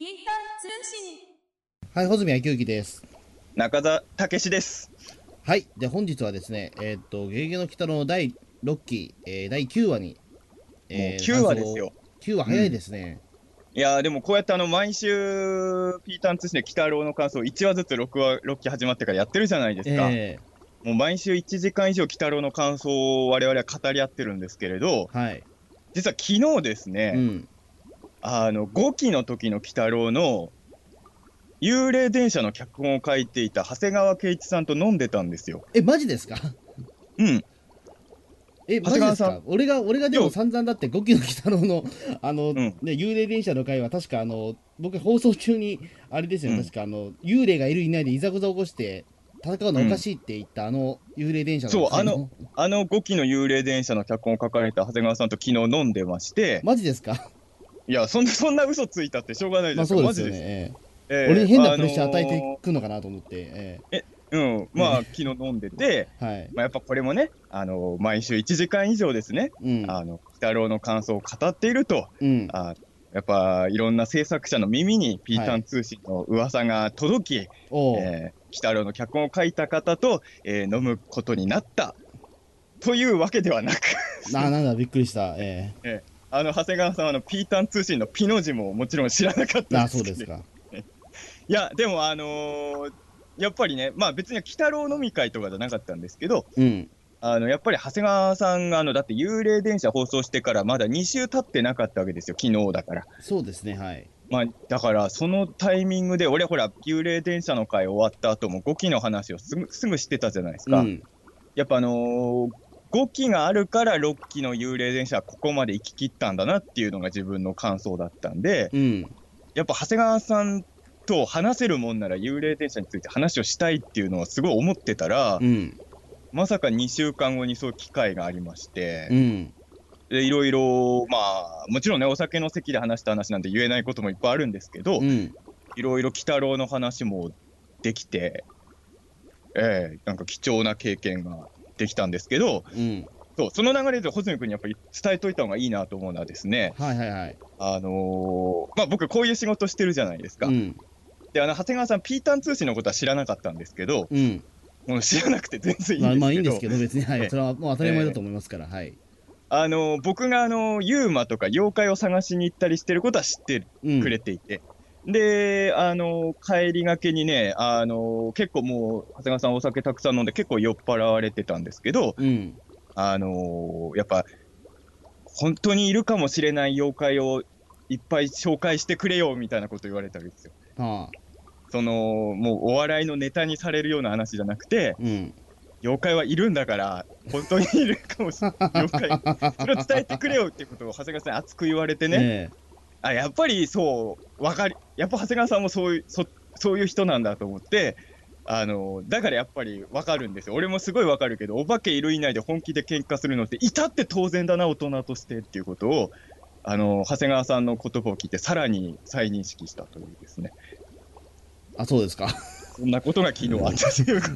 はい、穂積昭之です。中田武史です。はい、で本日はですね、ゲゲゲの鬼太郎の第6期、第9話に、9話ですよ。9話早いですね。いやーでもこうやって毎週ピーターン通信で鬼太郎の感想を1話ずつ6期始まってからやってるじゃないですか。もう毎週1時間以上鬼太郎の感想を我々は語り合ってるんですけれど、はい、実は昨日ですね、5期の時の鬼太郎の幽霊電車の脚本を書いていた長谷川圭一さんと飲んでたんですよ。え、マジですか？うん。え、マジですか？俺がでも散々だって5期の鬼太郎のね、幽霊電車の回は確か僕放送中にあれですよね、確か幽霊がいるいないでいざこざ起こして戦うのおかしいって言った、幽霊電車のそう5期の幽霊電車の脚本を書かれた長谷川さんと昨日飲んでまして。マジですか？いやそんな嘘ついたってしょうがないですよ。マジですね。俺に変なプレッシャー与えていくのかなと思って。まあ昨日飲んでて、やっぱこれもね、毎週1時間以上ですね、鬼太郎の感想を語っていると、やっぱいろんな制作者の耳にピータン通信の噂が届き、鬼太郎の脚本を書いた方と飲むことになったというわけではなく。なんだ、びっくりした。長谷川さんはピータン通信のピの字ももちろん知らなかったんですけど。いやでもやっぱりね、まあ別に鬼太郎飲み会とかじゃなかったんですけど、やっぱり長谷川さんがだって幽霊電車放送してからまだ2週経ってなかったわけですよ、昨日だから。そうですね、はい。まあだからそのタイミングで俺ほら幽霊電車の回終わった後も5期の話をすぐしてたじゃないですか。やっぱ5期があるから6期の幽霊電車はここまで行き切ったんだなっていうのが自分の感想だったんで、やっぱ長谷川さんと話せるもんなら幽霊電車について話をしたいっていうのはすごい思ってたら、まさか2週間後にそういう機会がありまして、でいろいろまあもちろんねお酒の席で話した話なんて言えないこともいっぱいあるんですけど、いろいろ鬼太郎の話もできて、なんか貴重な経験ができたんですけど、その流れで穂積君にやっぱり伝えといた方がいいなと思うのはですね、僕こういう仕事してるじゃないですか。で長谷川さんピータン通信のことは知らなかったんですけど、知らなくて全然いいんですけど、まあいいんですけど別に、それはもう当たり前だと思いますから、僕がユーマとか妖怪を探しに行ったりしてることは知ってくれていて、で帰りがけにね結構もう長谷川さんお酒たくさん飲んで結構酔っ払われてたんですけど、やっぱ本当にいるかもしれない妖怪をいっぱい紹介してくれよみたいなこと言われたわけですよ。もうお笑いのネタにされるような話じゃなくて、妖怪はいるんだから本当にいるかもしれない妖怪それを伝えてくれよってことを長谷川さんに熱く言われてね、やっぱりそうやっぱ長谷川さんもそういう人なんだと思って、だからやっぱり分かるんですよ。俺もすごい分かるけど、お化けいるいないで本気で喧嘩するのって至って当然だな大人としてっていうことを長谷川さんの言葉を聞いてさらに再認識したというですね。あ、そうですか。そんなことが昨日あったというこ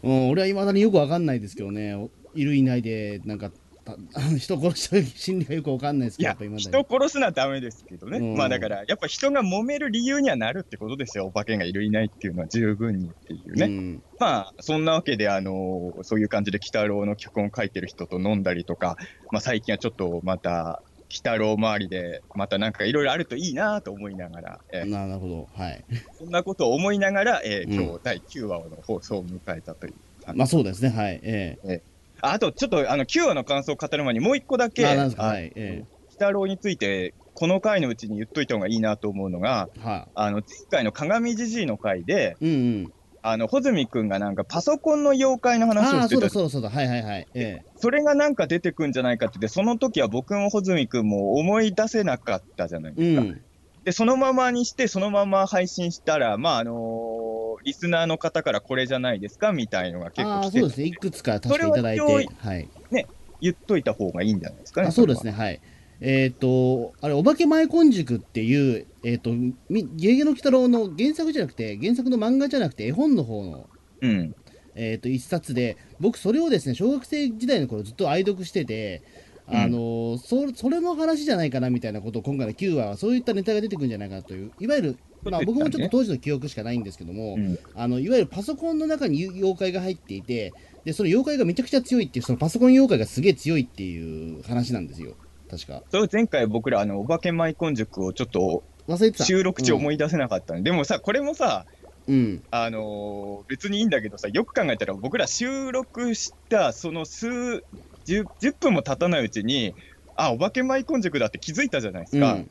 と。もう俺はいまだによく分かんないですけどね、いるいないでなんか人殺した心理がよく分かんないですけど、人殺すのはダメですけどね、まあだからやっぱ人が揉める理由にはなるってことですよ、お化けがいるいないっていうのは十分にっていうね。まあそんなわけでそういう感じで鬼太郎の脚本書いてる人と飲んだりとか、最近はちょっとまた鬼太郎周りでまたなんかいろいろあるといいなと思いながら、なるほど、はい、そんなことを思いながら、今日第9話の放送を迎えたという。まあそうですね、はい。あとちょっと9話の感想を語る前にもう一個だけ鬼太郎についてこの回のうちに言っといた方がいいなと思うのが、前回の鏡じじいの回で穂積君がなんかパソコンの妖怪の話をしてた。それがなんか出てくんじゃないかって言って、その時は僕も穂積君も思い出せなかったじゃないですか。でそのままにしてそのまま配信したら、リスナーの方からこれじゃないですかみたいのが結構来てるんですね。いくつか足していただいて、ね、言っといた方がいいんじゃないですかね。そうですね、はい。あれ、お化け前根塾っていう、ゲゲの鬼太郎の原作じゃなくて、原作の漫画じゃなくて、絵本の方の、一冊で、僕、それをですね、小学生時代の頃ずっと愛読してて、それの話じゃないかなみたいなことを今回の9話はそういったネタが出てくるんじゃないかなという、いわゆる、まあ、僕もちょっと当時の記憶しかないんですけども、うん、いわゆるパソコンの中に妖怪が入っていて、でその妖怪がめちゃくちゃ強いっていう、そのパソコン妖怪がすげえ強いっていう話なんですよ、確か。それ前回僕らお化けマイコン塾をちょっと忘れてた収録中思い出せなかったんで、でもさこれもさ、うん、別にいいんだけどさ、よく考えたら僕ら収録したその10分も経たないうちに、あ、お化けマイコン塾だって気づいたじゃないですか、うん、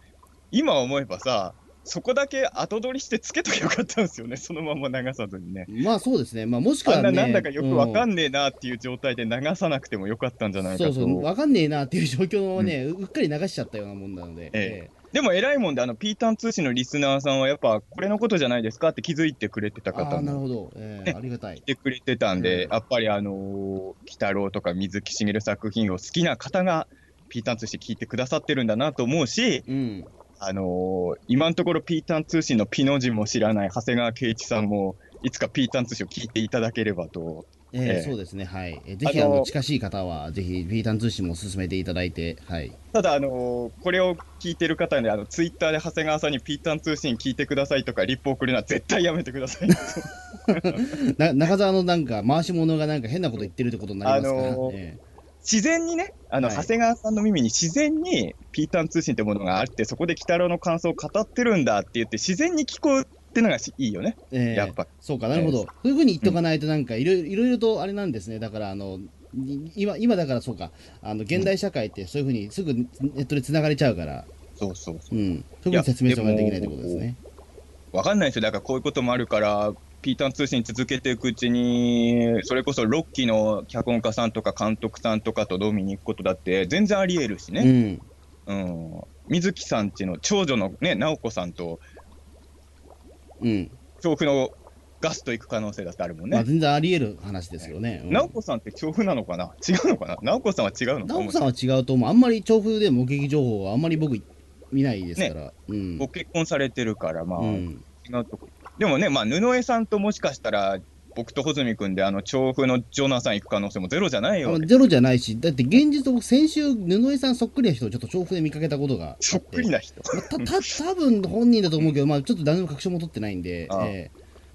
今思えばさそこだけ後取りしてつけときゃよかったんですよね、そのまま流さずにね。まあそうですね、まあ、もしくはね、なんだかよくわかんねえなっていう状態で流さなくてもよかったんじゃないかと。そうそう、わかんねえなっていう状況をね、うっかり流しちゃったようなもんなので、でも偉いもんで、ピータン通信のリスナーさんはやっぱこれのことじゃないですかって気づいてくれてた方も、なるほど、ありがたい、言ってくれてたんで、やっぱり鬼太郎とか水木しげる作品を好きな方がピータン通信聞いてくださってるんだなと思うし、うん、今のところピータン通信のピの字も知らない長谷川圭一さんもいつかピータン通信を聞いていただければと。そうですね、はい、ぜひ近しい方はぜひピータン通信も進めていただいて、はい、ただこれを聞いてる方にツイッターで長谷川さんにピータン通信聞いてくださいとかリップ送るのは絶対やめてください中澤のなんか回し物がなんか変なこと言ってるってことになりますから、自然にね、長谷川さんの耳に自然にピータン通信ってものがあって、そこで鬼太郎の感想を語ってるんだって言って自然に聞こうってのがいいよね、やっぱ。そうか、なるほど、そういうふうに言っとかないとなんかいろいろとあれなんですね。だから今だからそうか、現代社会ってそういうふうにすぐネットでつながれちゃうから、そうそうそう、うん、そういうふうに説明しないといけないってことですね。わかんないですよ、だからこういうこともあるからピータン通信続けていくうちに、それこそロッキーの脚本家さんとか監督さんとかと飲みに行くことだって全然ありえるしね、うん、うん、水木さんちの長女のね直子さんと調布のガスと行く可能性だってあるもんね。まあ全然ありえる話ですよね。直子さんって調布なのかな、違うのかな、直子さんは違うのかな。直子さんは違うと思う、あんまり調布で目撃情報はあんまり僕見ないですから、ご結婚されてるから、まあ違うとこ。でもね、まあ布江さんともしかしたら僕と穂積君で調布のジョナサン行く可能性もゼロじゃないよ。ゼロじゃないし、だって現実僕先週布江さんそっくりな人をちょっと調布で見かけたことがあって、そっくりな人、まあ、多分本人だと思うけど、まあちょっと誰も確証も取ってないんで、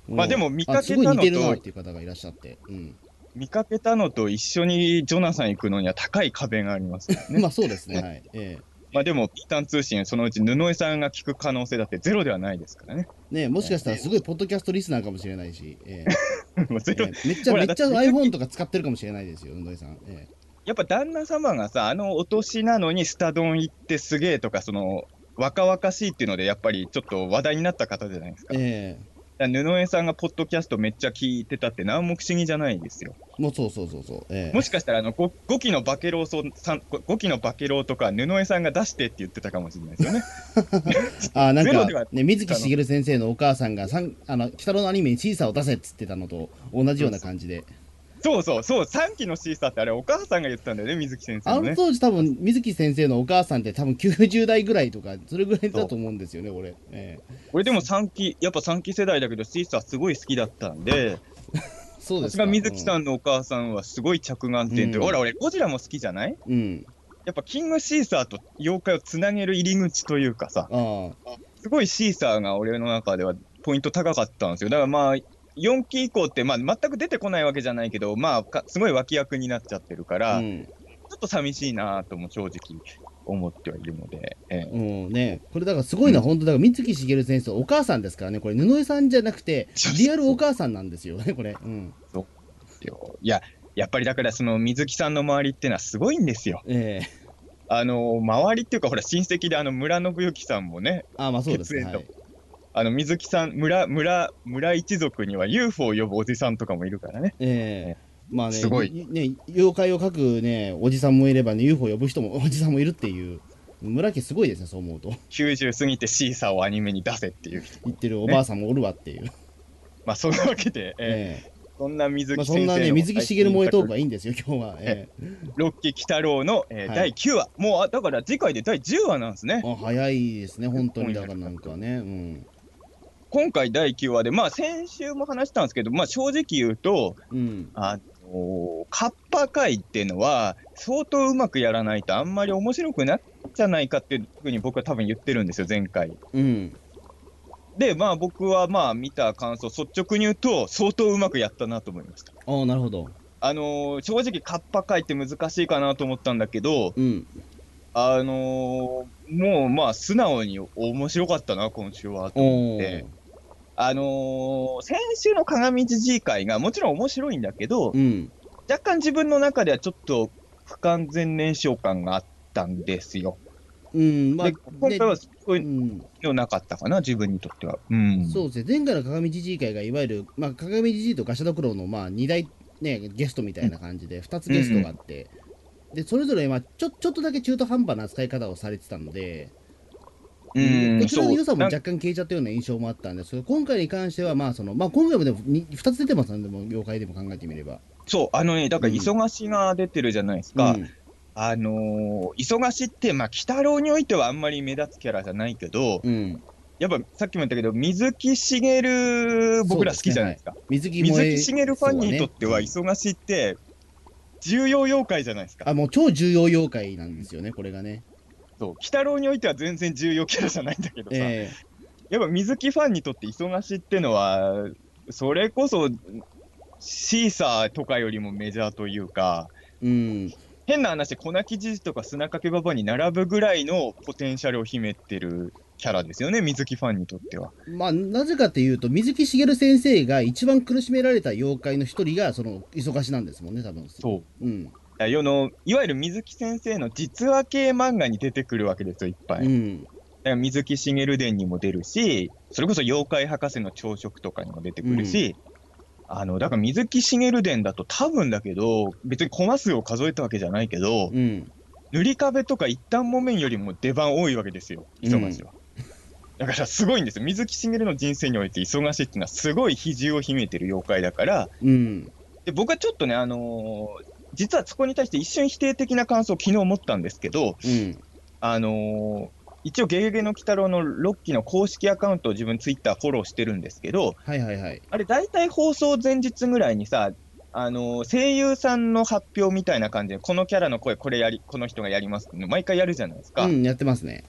まあでも見かけたのとすごい似てるなっていう方がいらっしゃって、うん、見かけたのと一緒にジョナサン行くのには高い壁がありますねまあそうですね、はい、まあでもピータン通信そのうち布江さんが聞く可能性だってゼロではないですからね。ね、もしかしたらすごいポッドキャストリスナーかもしれないし、めっちゃ iPhone とか使ってるかもしれないですよ布江さん。やっぱ旦那様がさお年なのにスタドン行ってすげえとか、その若々しいっていうのでやっぱりちょっと話題になった方じゃないですか。布江さんがポッドキャストめっちゃ聞いてたって何も不思議じゃないんですよ。もうそう、もしかしたら5期のバケロウさん、5期のバケロウとか布江さんが出してって言ってたかもしれないですよねあ、なんかね、水木しげる先生のお母さんが鬼太郎のアニメにシーサーを出せっつってたのと同じような感じで、そう、3期のシーサーってあれお母さんが言ってたんだよね、水木先生のね。当時多分水木先生のお母さんって多分90代ぐらいとかそれぐらいだと思うんですよね、俺。俺でも3期世代だけどシーサーすごい好きだったんでそうですか。水木さんのお母さんはすごい着眼点で、ほら俺ゴジラも好きじゃない、うん、やっぱキングシーサーと妖怪をつなげる入り口というかさ、すごいシーサーが俺の中ではポイント高かったんですよ。だからまあ4期以降って、まあ、全く出てこないわけじゃないけど、まあ、すごい脇役になっちゃってるから、ちょっと寂しいなとも正直思ってはいるので、これだからすごいのは、本当だから水木しげる先生お母さんですからね、これ布江さんじゃなくてリアルお母さんなんですよねこれ、いや、やっぱりだからその水木さんの周りっていうのはすごいんですよ。周りっていうかほら親戚で村信之さんもね、まあそうですね、水木さん村一族には UFO を呼ぶおじさんとかもいるからね。まあね、すごいね、妖怪を描くねおじさんもいればね UFO を呼ぶ人もおじさんもいるっていう村家すごいですね、そう思うと。90過ぎてシーサーをアニメに出せっていう人、ね、言ってるおばあさんもおるわっていう。まあそんなわけで、そんな水木先生の、そんなね水木しげる萌えトークがいいんですよ今日は。ロッキー鬼太郎の第9話、もうだから次回で第10話なんですね。早いですね本当に。だからなんかね、今回第9話で、まあ、先週も話したんですけど、まあ、正直言うと、カッパ界っていうのは相当うまくやらないとあんまり面白くないんじゃないかっていうふうに僕は多分言ってるんですよ、前回。うん、でまあ僕はまあ見た感想率直に言うと相当うまくやったなと思いました。あ、なるほど。正直カッパ界って難しいかなと思ったんだけど、うん、もうまあ素直に面白かったな今週はと思って。先週の鏡じじい会がもちろん面白いんだけど、うん、若干自分の中ではちょっと不完全燃焼感があったんですよ。うん、まあ、今回はそういうのなかったかな、自分にとっては。うん、そうですね、前回の鏡じじい会がいわゆる、まあ、鏡じじいとガシャドクロのまあ2大、ね、ゲストみたいな感じで、2つゲストがあって、うん、でそれぞれまあちょっとだけ中途半端な扱い方をされてたので。こちらの良さも若干消えちゃったような印象もあったんですけど、今回に関しては、まあそのまあ、今回もでも 2つ出てますね、でも業界でも考えてみれば。そう、だから、忙しが出てるじゃないですか、うん、忙しって、まあ、鬼太郎においてはあんまり目立つキャラじゃないけど、うん、やっぱさっきも言ったけど、水木しげる、僕ら好きじゃないですか、ですね、はい、水木しげるファンにとっては、忙しって、重要妖怪じゃないですか。あ、もう超重要妖怪なんですよね、これがね。鬼太郎においては全然重要キャラじゃないんだけどさ、やっぱ水木ファンにとって忙しってのはそれこそシーサーとかよりもメジャーというか、うん、変な話粉木じじとか砂かけばばに並ぶぐらいのポテンシャルを秘めてるキャラですよね、水木ファンにとっては。まあなぜかというと水木しげる先生が一番苦しめられた妖怪の一人がその忙しなんですもんね、多分。そう、うん、いわゆる水木先生の実話系漫画に出てくるわけですよ、いっぱい。うん、だから水木しげる伝にも出るし、それこそ妖怪博士の朝食とかにも出てくるし、うん、だから水木しげる伝だと多分だけど、別にコマ数を数えたわけじゃないけど、うん、塗り壁とか一旦木綿よりも出番多いわけですよ、忙しは。うん、だからすごいんですよ、水木しげるの人生において忙しいっていうのはすごい比重を秘めてる妖怪だから、うん、で僕はちょっとね、実はそこに対して一瞬否定的な感想を昨日持ったんですけど、うん、一応ゲゲゲの鬼太郎の6期の公式アカウントを自分ツイッターフォローしてるんですけど、はいはいはい、あれ大体放送前日ぐらいにさ、声優さんの発表みたいな感じでこのキャラの声この人がやりますって毎回やるじゃないですか。うん、やってますね。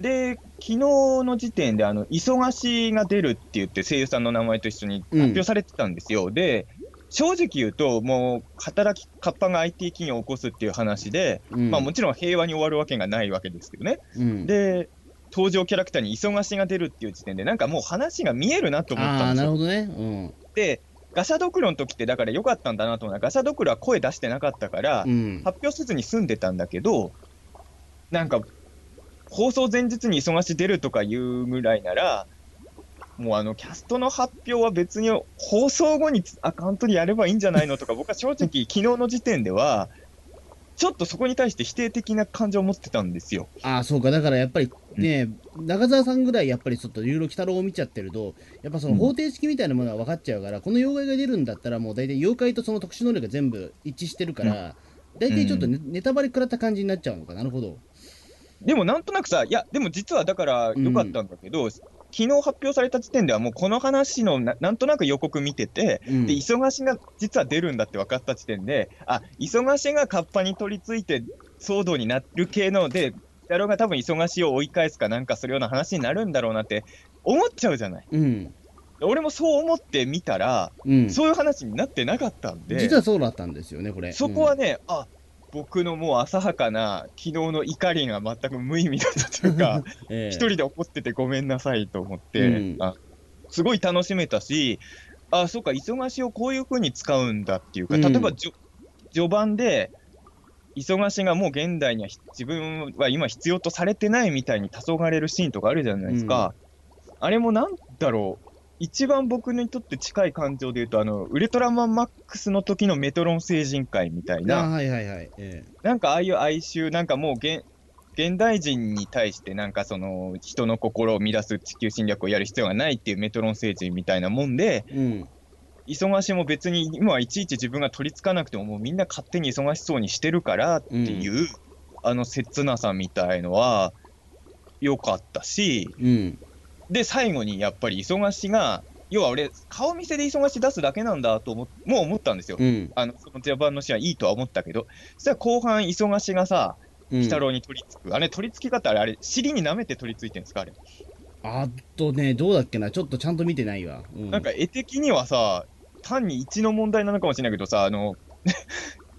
で昨日の時点で忙しが出るって言って声優さんの名前と一緒に発表されてたんですよ、うん、で正直言うと、もうカッパが IT 企業を起こすっていう話で、うん、まあもちろん平和に終わるわけがないわけですけどね、うん、で登場キャラクターに忙しが出るっていう時点で、なんかもう話が見えるなと思ったんですよ。あー、なるほどね。うん、で、ガシャドクロの時って、だから良かったんだなと思ったら、ガシャドクロは声出してなかったから、うん、発表せずに済んでたんだけど、なんか、放送前日に忙し出るとかいうぐらいなら、もうキャストの発表は別に放送後にアカウントでやればいいんじゃないのとか、僕は正直昨日の時点ではちょっとそこに対して否定的な感情を持ってたんですよ。ああ、そうか。だからやっぱりね、うん、中澤さんぐらいやっぱりちょっと龍之太郎を見ちゃってると、やっぱその方程式みたいなものは分かっちゃうから、うん、この妖怪が出るんだったらもう大体妖怪とその特殊能力が全部一致してるから、うん、大体ちょっとネタバレ食らった感じになっちゃうのか。なるほど。でもなんとなくさ、いやでも実はだから良かったんだけど、うん、昨日発表された時点ではもうこの話のなんとなく予告見てて、うん、で忙しが実は出るんだって分かった時点で、あ、忙しがカッパに取り付いて騒動になる系ので、鬼太郎が多分忙しを追い返すかなんかするような話になるんだろうなって思っちゃうじゃない。うん、俺もそう思ってみたら、うん、そういう話になってなかったんで、実はそうだったんですよね、これ。そこはね、うん、あ、僕のもう浅はかな昨日の怒りが全く無意味だったというか、一人で怒っててごめんなさいと思って、うん、すごい楽しめたし、あ、そうか、忙しをこういう風に使うんだっていうか、例えば、うん、序盤で忙しがもう現代には自分は今必要とされてないみたいに黄昏るシーンとかあるじゃないですか、うん、あれもなんだろう、一番僕にとって近い感情でいうと、ウルトラマンマックスの時のメトロン星人会みたいな、なんかああいう哀愁、なんかもう現代人に対してなんかその人の心を乱す地球侵略をやる必要がないっていうメトロン星人みたいなもんで、うん、忙しも別に今はいちいち自分が取りつかなくても、もうみんな勝手に忙しそうにしてるからっていう、うん、切なさみたいのは良かったし、うん、で最後にやっぱり忙しが要は俺、顔見せで忙し出すだけなんだともう思ったんですよ、うん、序盤の試合、いいとは思ったけど、そしたら後半、忙しがさ、鬼太郎に取りつく、あれ、取りつき方、あれ、尻に舐めて取りついてるんですか、あれ。あとね、どうだっけな、ちょっとちゃんと見てないわ。うん、なんか絵的にはさ、単に1の問題なのかもしれないけどさ、鬼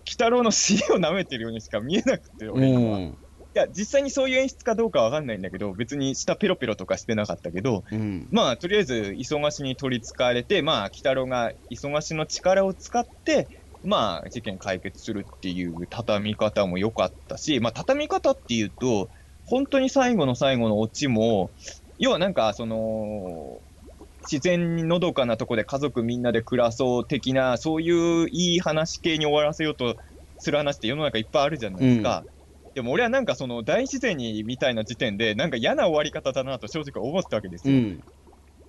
太郎の尻を舐めてるようにしか見えなくて、俺には。うんいや実際にそういう演出かどうかわかんないんだけど別に下ペロペロとかしてなかったけど、うん、まあとりあえず忙しに取りつかれてまあ鬼太郎が忙しの力を使ってまあ事件解決するっていう畳み方も良かったしまあ畳み方っていうと本当に最後の最後のオチも要はなんかその自然にのどかなとこで家族みんなで暮らそう的なそういういい話系に終わらせようとする話って世の中いっぱいあるじゃないですか、うんでも俺はなんかその大自然にみたいな時点でなんか嫌な終わり方だなと正直思ったわけですよ、うん、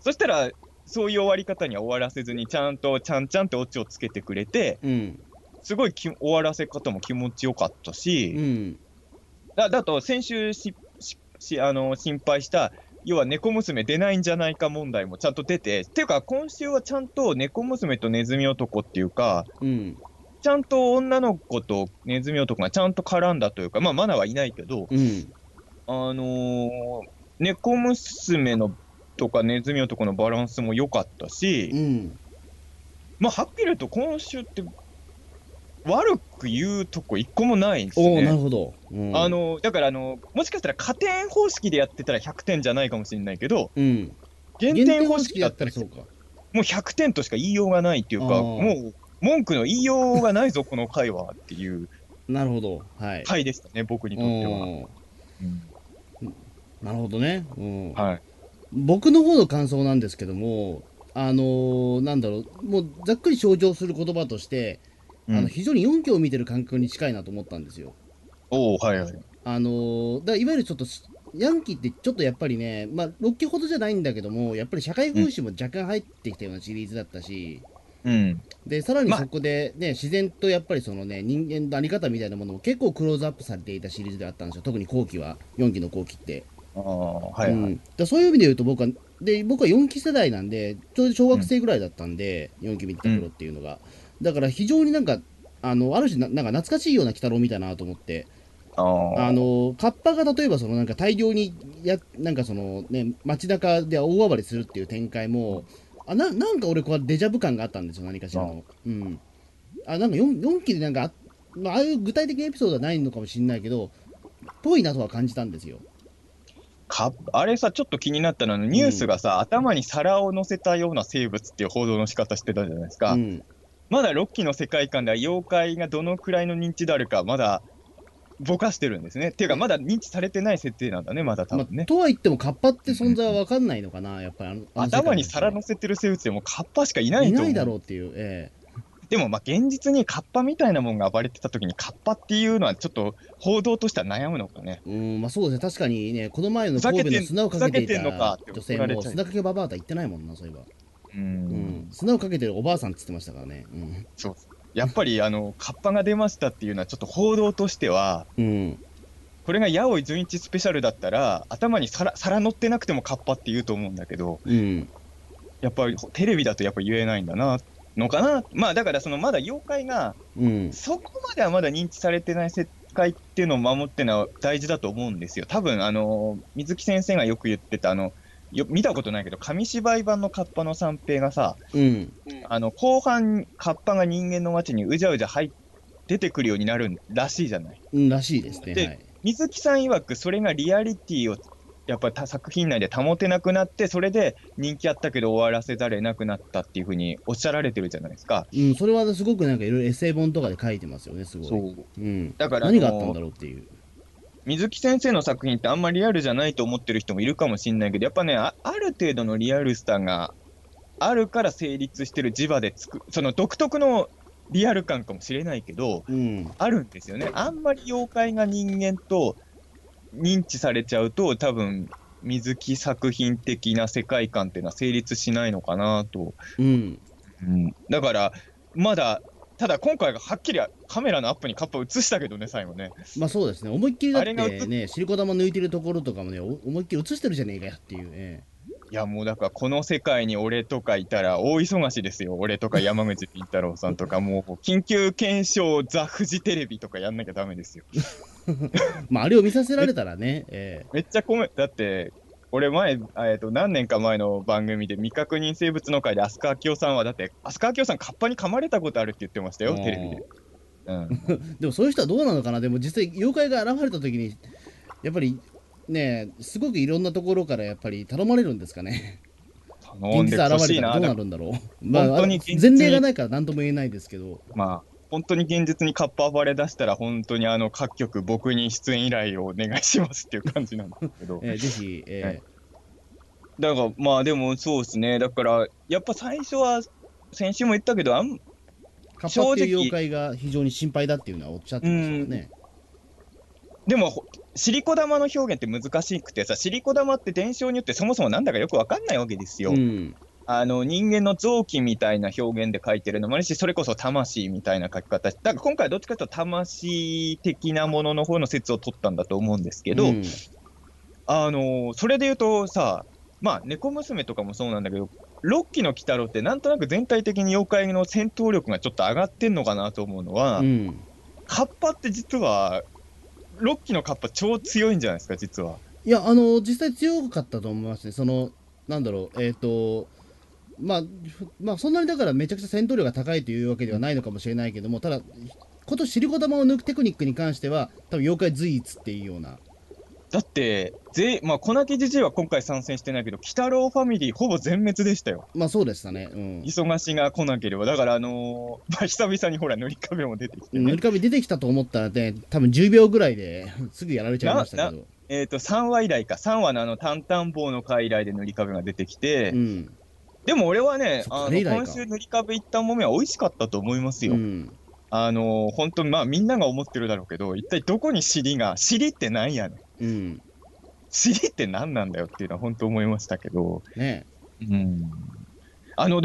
そしたらそういう終わり方には終わらせずにちゃんとちゃんちゃんってオチをつけてくれて、うん、すごい終わらせ方も気持ちよかったし、うん、だと先週心配した要は猫娘出ないんじゃないか問題もちゃんと出てっていうか今週はちゃんと猫娘とネズミ男っていうか、うんちゃんと女の子とネズミ男がちゃんと絡んだというか、まあ、マナはいないけど、うん、猫娘のとかネズミ男のバランスも良かったし、うん、まあはっきり言うと今週って悪く言うとこ一個もないですね。おー、なるほど。うん、だからもしかしたら加点方式でやってたら100点じゃないかもしれないけど、うん、減点方式だったらそうか。もう100点としか言いようがないっていうかもう文句の言いようがないぞこの回はっていうなるほど、はい、回でしたね僕にとっては、うん、なるほどね、うんはい、僕の方の感想なんですけどもなんだろうもうざっくり象徴する言葉として、うん、非常に4期を見てる感覚に近いなと思ったんですよ。おーはいはいだいわゆるちょっとヤンキーってちょっとやっぱりねまあ6期ほどじゃないんだけどもやっぱり社会風刺も若干入ってきたようなシリーズだったし、うんうん、でさらにそこで、ねま、自然とやっぱりその、ね、人間の在り方みたいなものも結構クローズアップされていたシリーズであったんですよ特に後期は4期の後期ってあ、はいはいうん、だそういう意味で言うと僕は4期世代なんでちょうど小学生ぐらいだったんで、うん、4期見てた頃っていうのがだから非常になんかある種なんか懐かしいような鬼太郎見たなと思ってカッパが例えばそのなんか大量になんかその、ね、街中で大暴れするっていう展開も、うんなんか俺こうデジャブ感があったんですよ何かしらのうんなんか 4期でなんかああいう具体的なエピソードはないのかもしれないけどぽいなとは感じたんですよ。あれさちょっと気になったのはニュースがさ、うん、頭に皿を乗せたような生物っていう報道の仕方してたじゃないですか、うん、まだ6期の世界観では妖怪がどのくらいの認知であるかまだぼかしてるんですねっていうかまだ認知されてない設定なんだねまだ多分ね、まあ、とはいってもカッパって存在は分かんないのかなやっぱり頭に皿乗せてる生物でもカッパしかいないと思ういないだろうっていう、でもまあ現実にカッパみたいなもんが暴れてた時にカッパっていうのはちょっと報道としては悩むのかねうんまあそうですね確かにねこの前の神戸の砂をかけていた女性も砂かけババアとは言ってないもんなそういえばうん砂をかけてるおばあさんって言ってましたからね、うん、そうですやっぱりカッパが出ましたっていうのはちょっと報道としては、うん、これが八尾純一スペシャルだったら頭に皿乗ってなくてもカッパって言うと思うんだけど、うん、やっぱりテレビだとやっぱ言えないんだなのかなまあだからまだ妖怪が、うん、そこまではまだ認知されてない世界っていうのを守ってのは大事だと思うんですよ多分水木先生がよく言ってた見たことないけど紙芝居版のカッパの三平がさ、うん、後半カッパが人間の街にうじゃうじゃ出てくるようになるらしいじゃない、うん、らしいですねで、はい、水木さん曰くそれがリアリティをやっぱり作品内で保てなくなってそれで人気あったけど終わらせざれなくなったっていうふうにおっしゃられてるじゃないですか、うん、それはすごくなんかいろいろエッセイ本とかで書いてますよねすごいそう、うん、だから何があったんだろうっていう水木先生の作品ってあんまリアルじゃないと思ってる人もいるかもしれないけどやっぱね ある程度のリアルさがあるから成立してる磁場でその独特のリアル感かもしれないけど、うん、あるんですよねあんまり妖怪が人間と認知されちゃうと多分水木作品的な世界観っていうのは成立しないのかなと、うんうん、だからまだただ今回がはっきりカメラのアップにカッパ映したけどね最後ねまあそうですね思いっきりだってねシリコ玉抜いてるところとかもね思いっきり映してるじゃねえかよっていうねいやもうだからこの世界に俺とかいたら大忙しですよ。俺とか山口敏太郎さんとかもう緊急検証ザ・フジテレビとかやんなきゃダメですよ。まああれを見させられたらね、めっちゃコメだって俺前、何年か前の番組で未確認生物の会で飛鳥明夫さんはだって飛鳥明夫さんカッパに噛まれたことあるって言ってましたよテレビで、うん、でもそういう人はどうなのかな。でも実際妖怪が現れた時にやっぱりねえすごくいろんなところからやっぱり頼まれるんですかね。頼んでほしいな。現れたらどうなるんだろう。まあ前例がないから何とも言えないですけど、まあ本当に現実にカッパ暴れ出したら本当に各局僕に出演依頼をお願いしますっていう感じなんですけど、ぜひ、だからまあでもそうですね。だからやっぱ最初は先週も言ったけどカッパっていう妖怪が非常に心配だっていうのはおっしゃってましたよね。でもシリコ玉の表現って難しくてさ、シリコ玉って伝承によってそもそもなんだかよく分かんないわけですよ、人間の臓器みたいな表現で書いてるのもあるし、それこそ魂みたいな書き方、だから今回はどっちかというと魂的なものの方の説を取ったんだと思うんですけど、それでいうとさ、まあ猫娘とかもそうなんだけど、6期の鬼太郎ってなんとなく全体的に妖怪の戦闘力がちょっと上がってんのかなと思うのは、カッパって実は6期のカッパ超強いんじゃないですか実は。いや実際強かったと思いますね。そのなんだろう、まあそんなにだからめちゃくちゃ戦闘力が高いというわけではないのかもしれないけども、ただことシリコ玉を抜くテクニックに関しては多分妖怪随一っていうような。だって小泣じじいは今回参戦してないけど鬼太郎ファミリーほぼ全滅でしたよ。まあそうでしたね、忙しが来なければ。だから久々にほら塗り壁も出てきて、ね、塗り壁出てきたと思ったらね多分10秒ぐらいですぐやられちゃいましたけど、3話以来か、3話のタンタン棒の回以来で塗り壁が出てきて、でも俺はね今週塗り壁行ったもめは美味しかったと思いますよ、本当にまあみんなが思ってるだろうけど、一体どこに尻ってなんやねん、尻って何なんだよっていうのは本当思いましたけどね。で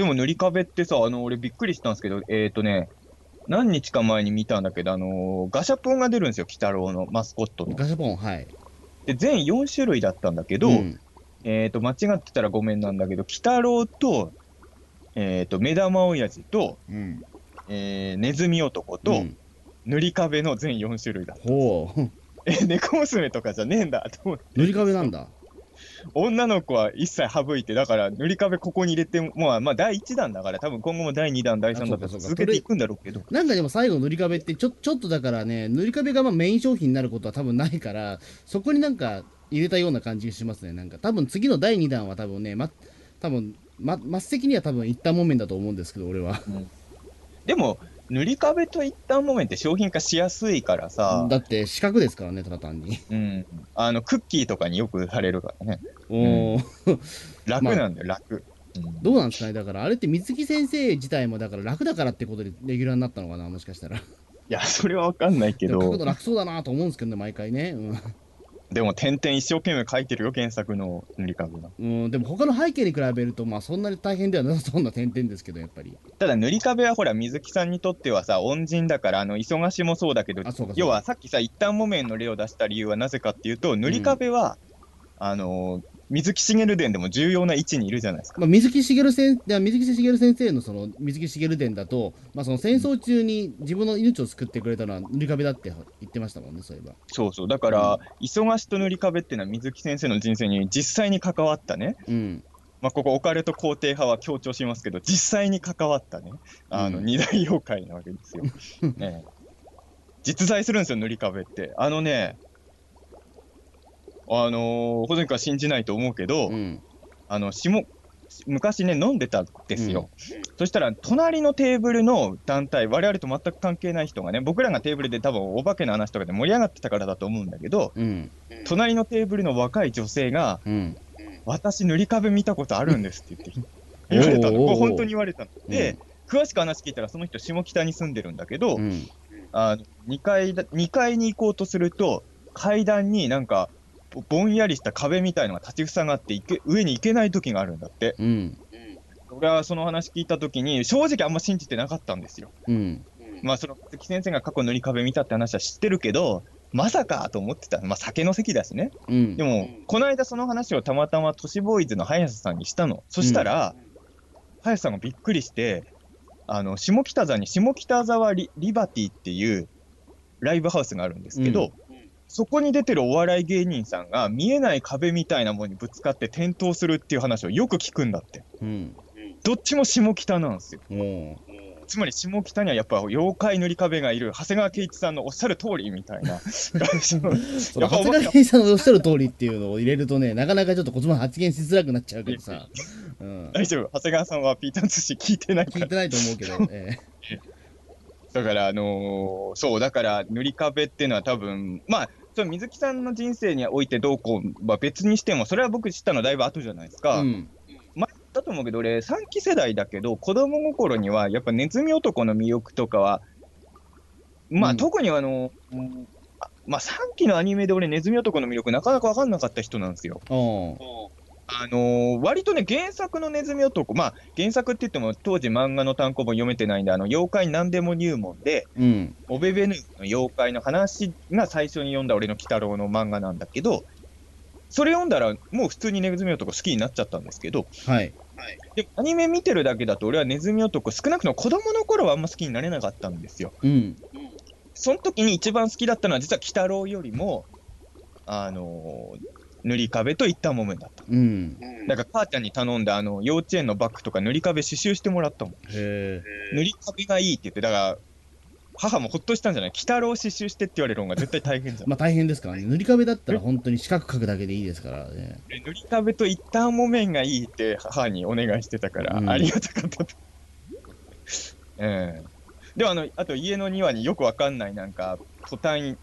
も塗り壁ってさ、俺びっくりしたんですけど、何日か前に見たんだけど、ガシャポンが出るんですよ鬼太郎のマスコットのガシャポン。で全4種類だったんだけど、間違ってたらごめんなんだけど鬼太郎と、目玉おやじと、ネズミ男と、塗り壁の全4種類だった。ほう猫娘とかじゃねえんだと思って。塗り壁なんだ。女の子は一切省いて、だから塗り壁ここに入れても、まあ第1弾だから多分今後も第2弾第3弾と続けていくんだろうけど、なんかでも最後の塗り壁ってちょっとだからね、塗り壁がまあメイン商品になることは多分ないから、そこになんか入れたような感じがしますね。なんか多分次の第2弾は多分ね、末席には多分一旦もめんだと思うんですけど俺は、でも塗り壁といったもめって商品化しやすいからさ。だって四角ですからねただ単に、クッキーとかによくされるからね。楽なんだよ、楽。どうなんですかね、だからあれって水木先生自体もだから楽だからってことでレギュラーになったのかなもしかしたら。いやそれは分かんないけど、書くの楽そうだなと思うんですけどね毎回ね、でも点々一生懸命書いてるよ原作の塗り壁が。でも他の背景に比べるとまあそんなに大変ではなさそうな点々ですけど、やっぱりただ塗り壁はほら水木さんにとってはさ恩人だから、忙しもそうだけど、要はさっきさ一旦木綿の例を出した理由はなぜかっていうと、塗り壁は水木しげる伝でも重要な位置にいるじゃないですか。まあ、水木しげる先生のその水木しげる伝だと、まあ、その戦争中に自分の命を救ってくれたのは塗り壁だって言ってましたもんね、そういえば。そうそう、だから、忙しと塗り壁っていうのは水木先生の人生に実際に関わったね、ここオカルト肯定派は強調しますけど実際に関わったね二大妖怪なわけですよ。実在するんですよ塗り壁って。ほとんど信じないと思うけど、昔ね飲んでたんですよ、そしたら隣のテーブルの団体、我々と全く関係ない人がね、僕らがテーブルで多分お化けの話とかで盛り上がってたからだと思うんだけど、隣のテーブルの若い女性が「私塗り壁見たことあるんです」って言われたの。これ本当に言われたので、詳しく話聞いたらその人下北に住んでるんだけど、2階に行こうとすると階段になんかぼんやりした壁みたいのが立ち塞がって上に行けない時があるんだって、俺はその話聞いた時に正直あんま信じてなかったんですよ、まあその木先生が過去塗り壁見たって話は知ってるけど、まさかと思ってた、まあ、酒の席だしね、うん、でもこの間その話をたまたま都市ボーイズの早瀬さんにしたの。そしたら、うん、早瀬さんがびっくりして、下北沢に下北沢 リバティっていうライブハウスがあるんですけど、うん、そこに出てるお笑い芸人さんが見えない壁みたいなものにぶつかって転倒するっていう話をよく聞くんだって、うん、どっちも下北なんですよ、うん、つまり下北にはやっぱ妖怪塗り壁がいる、長谷川圭一さんのおっしゃる通りみたいな長谷川圭一さんのおっしゃる通りっていうのを入れるとね、なかなかちょっと言葉発言しづらくなっちゃうけどさ、うん、大丈夫、長谷川さんはピーターン通信聞いてないから、聞いてないと思うけどだからそうだから塗り壁っていうのは多分まあ水木さんの人生においてどうこうは別にしても、それは僕知ったのだいぶ後じゃないですか、うん、まあだと思うけど、俺3期世代だけど子供心にはやっぱネズミ男の魅力とかはまあ、うん、特にまあ、3期のアニメで俺ネズミ男の魅力なかなか分かんなかった人なんですよ。割とね原作のネズミ男、まあ原作って言っても当時漫画の単行本読めてないんで、妖怪なんでも入門で、うん、おべべぬの妖怪の話が最初に読んだ俺の鬼太郎の漫画なんだけど、それ読んだらもう普通にネズミ男好きになっちゃったんですけど、はい、でアニメ見てるだけだと俺はネズミ男少なくとも子供の頃はあんま好きになれなかったんですよ、うん、その時に一番好きだったのは実は鬼太郎よりも塗り壁といったもめだった、うん、だから母ちゃんに頼んだ幼稚園のバッグとか塗り壁刺繍してもらったもん。へー、塗り壁がいいって言って、だから母もほっとしたんじゃない、鬼太郎刺繍してって言われるのが絶対大変じゃんまあ大変ですからね、塗り壁だったら本当に四角描くだけでいいですからね。塗り壁と一旦もめんがいいって母にお願いしてたから、うん、ありがたかったと、でもあと家の庭によくわかんないなんかトタン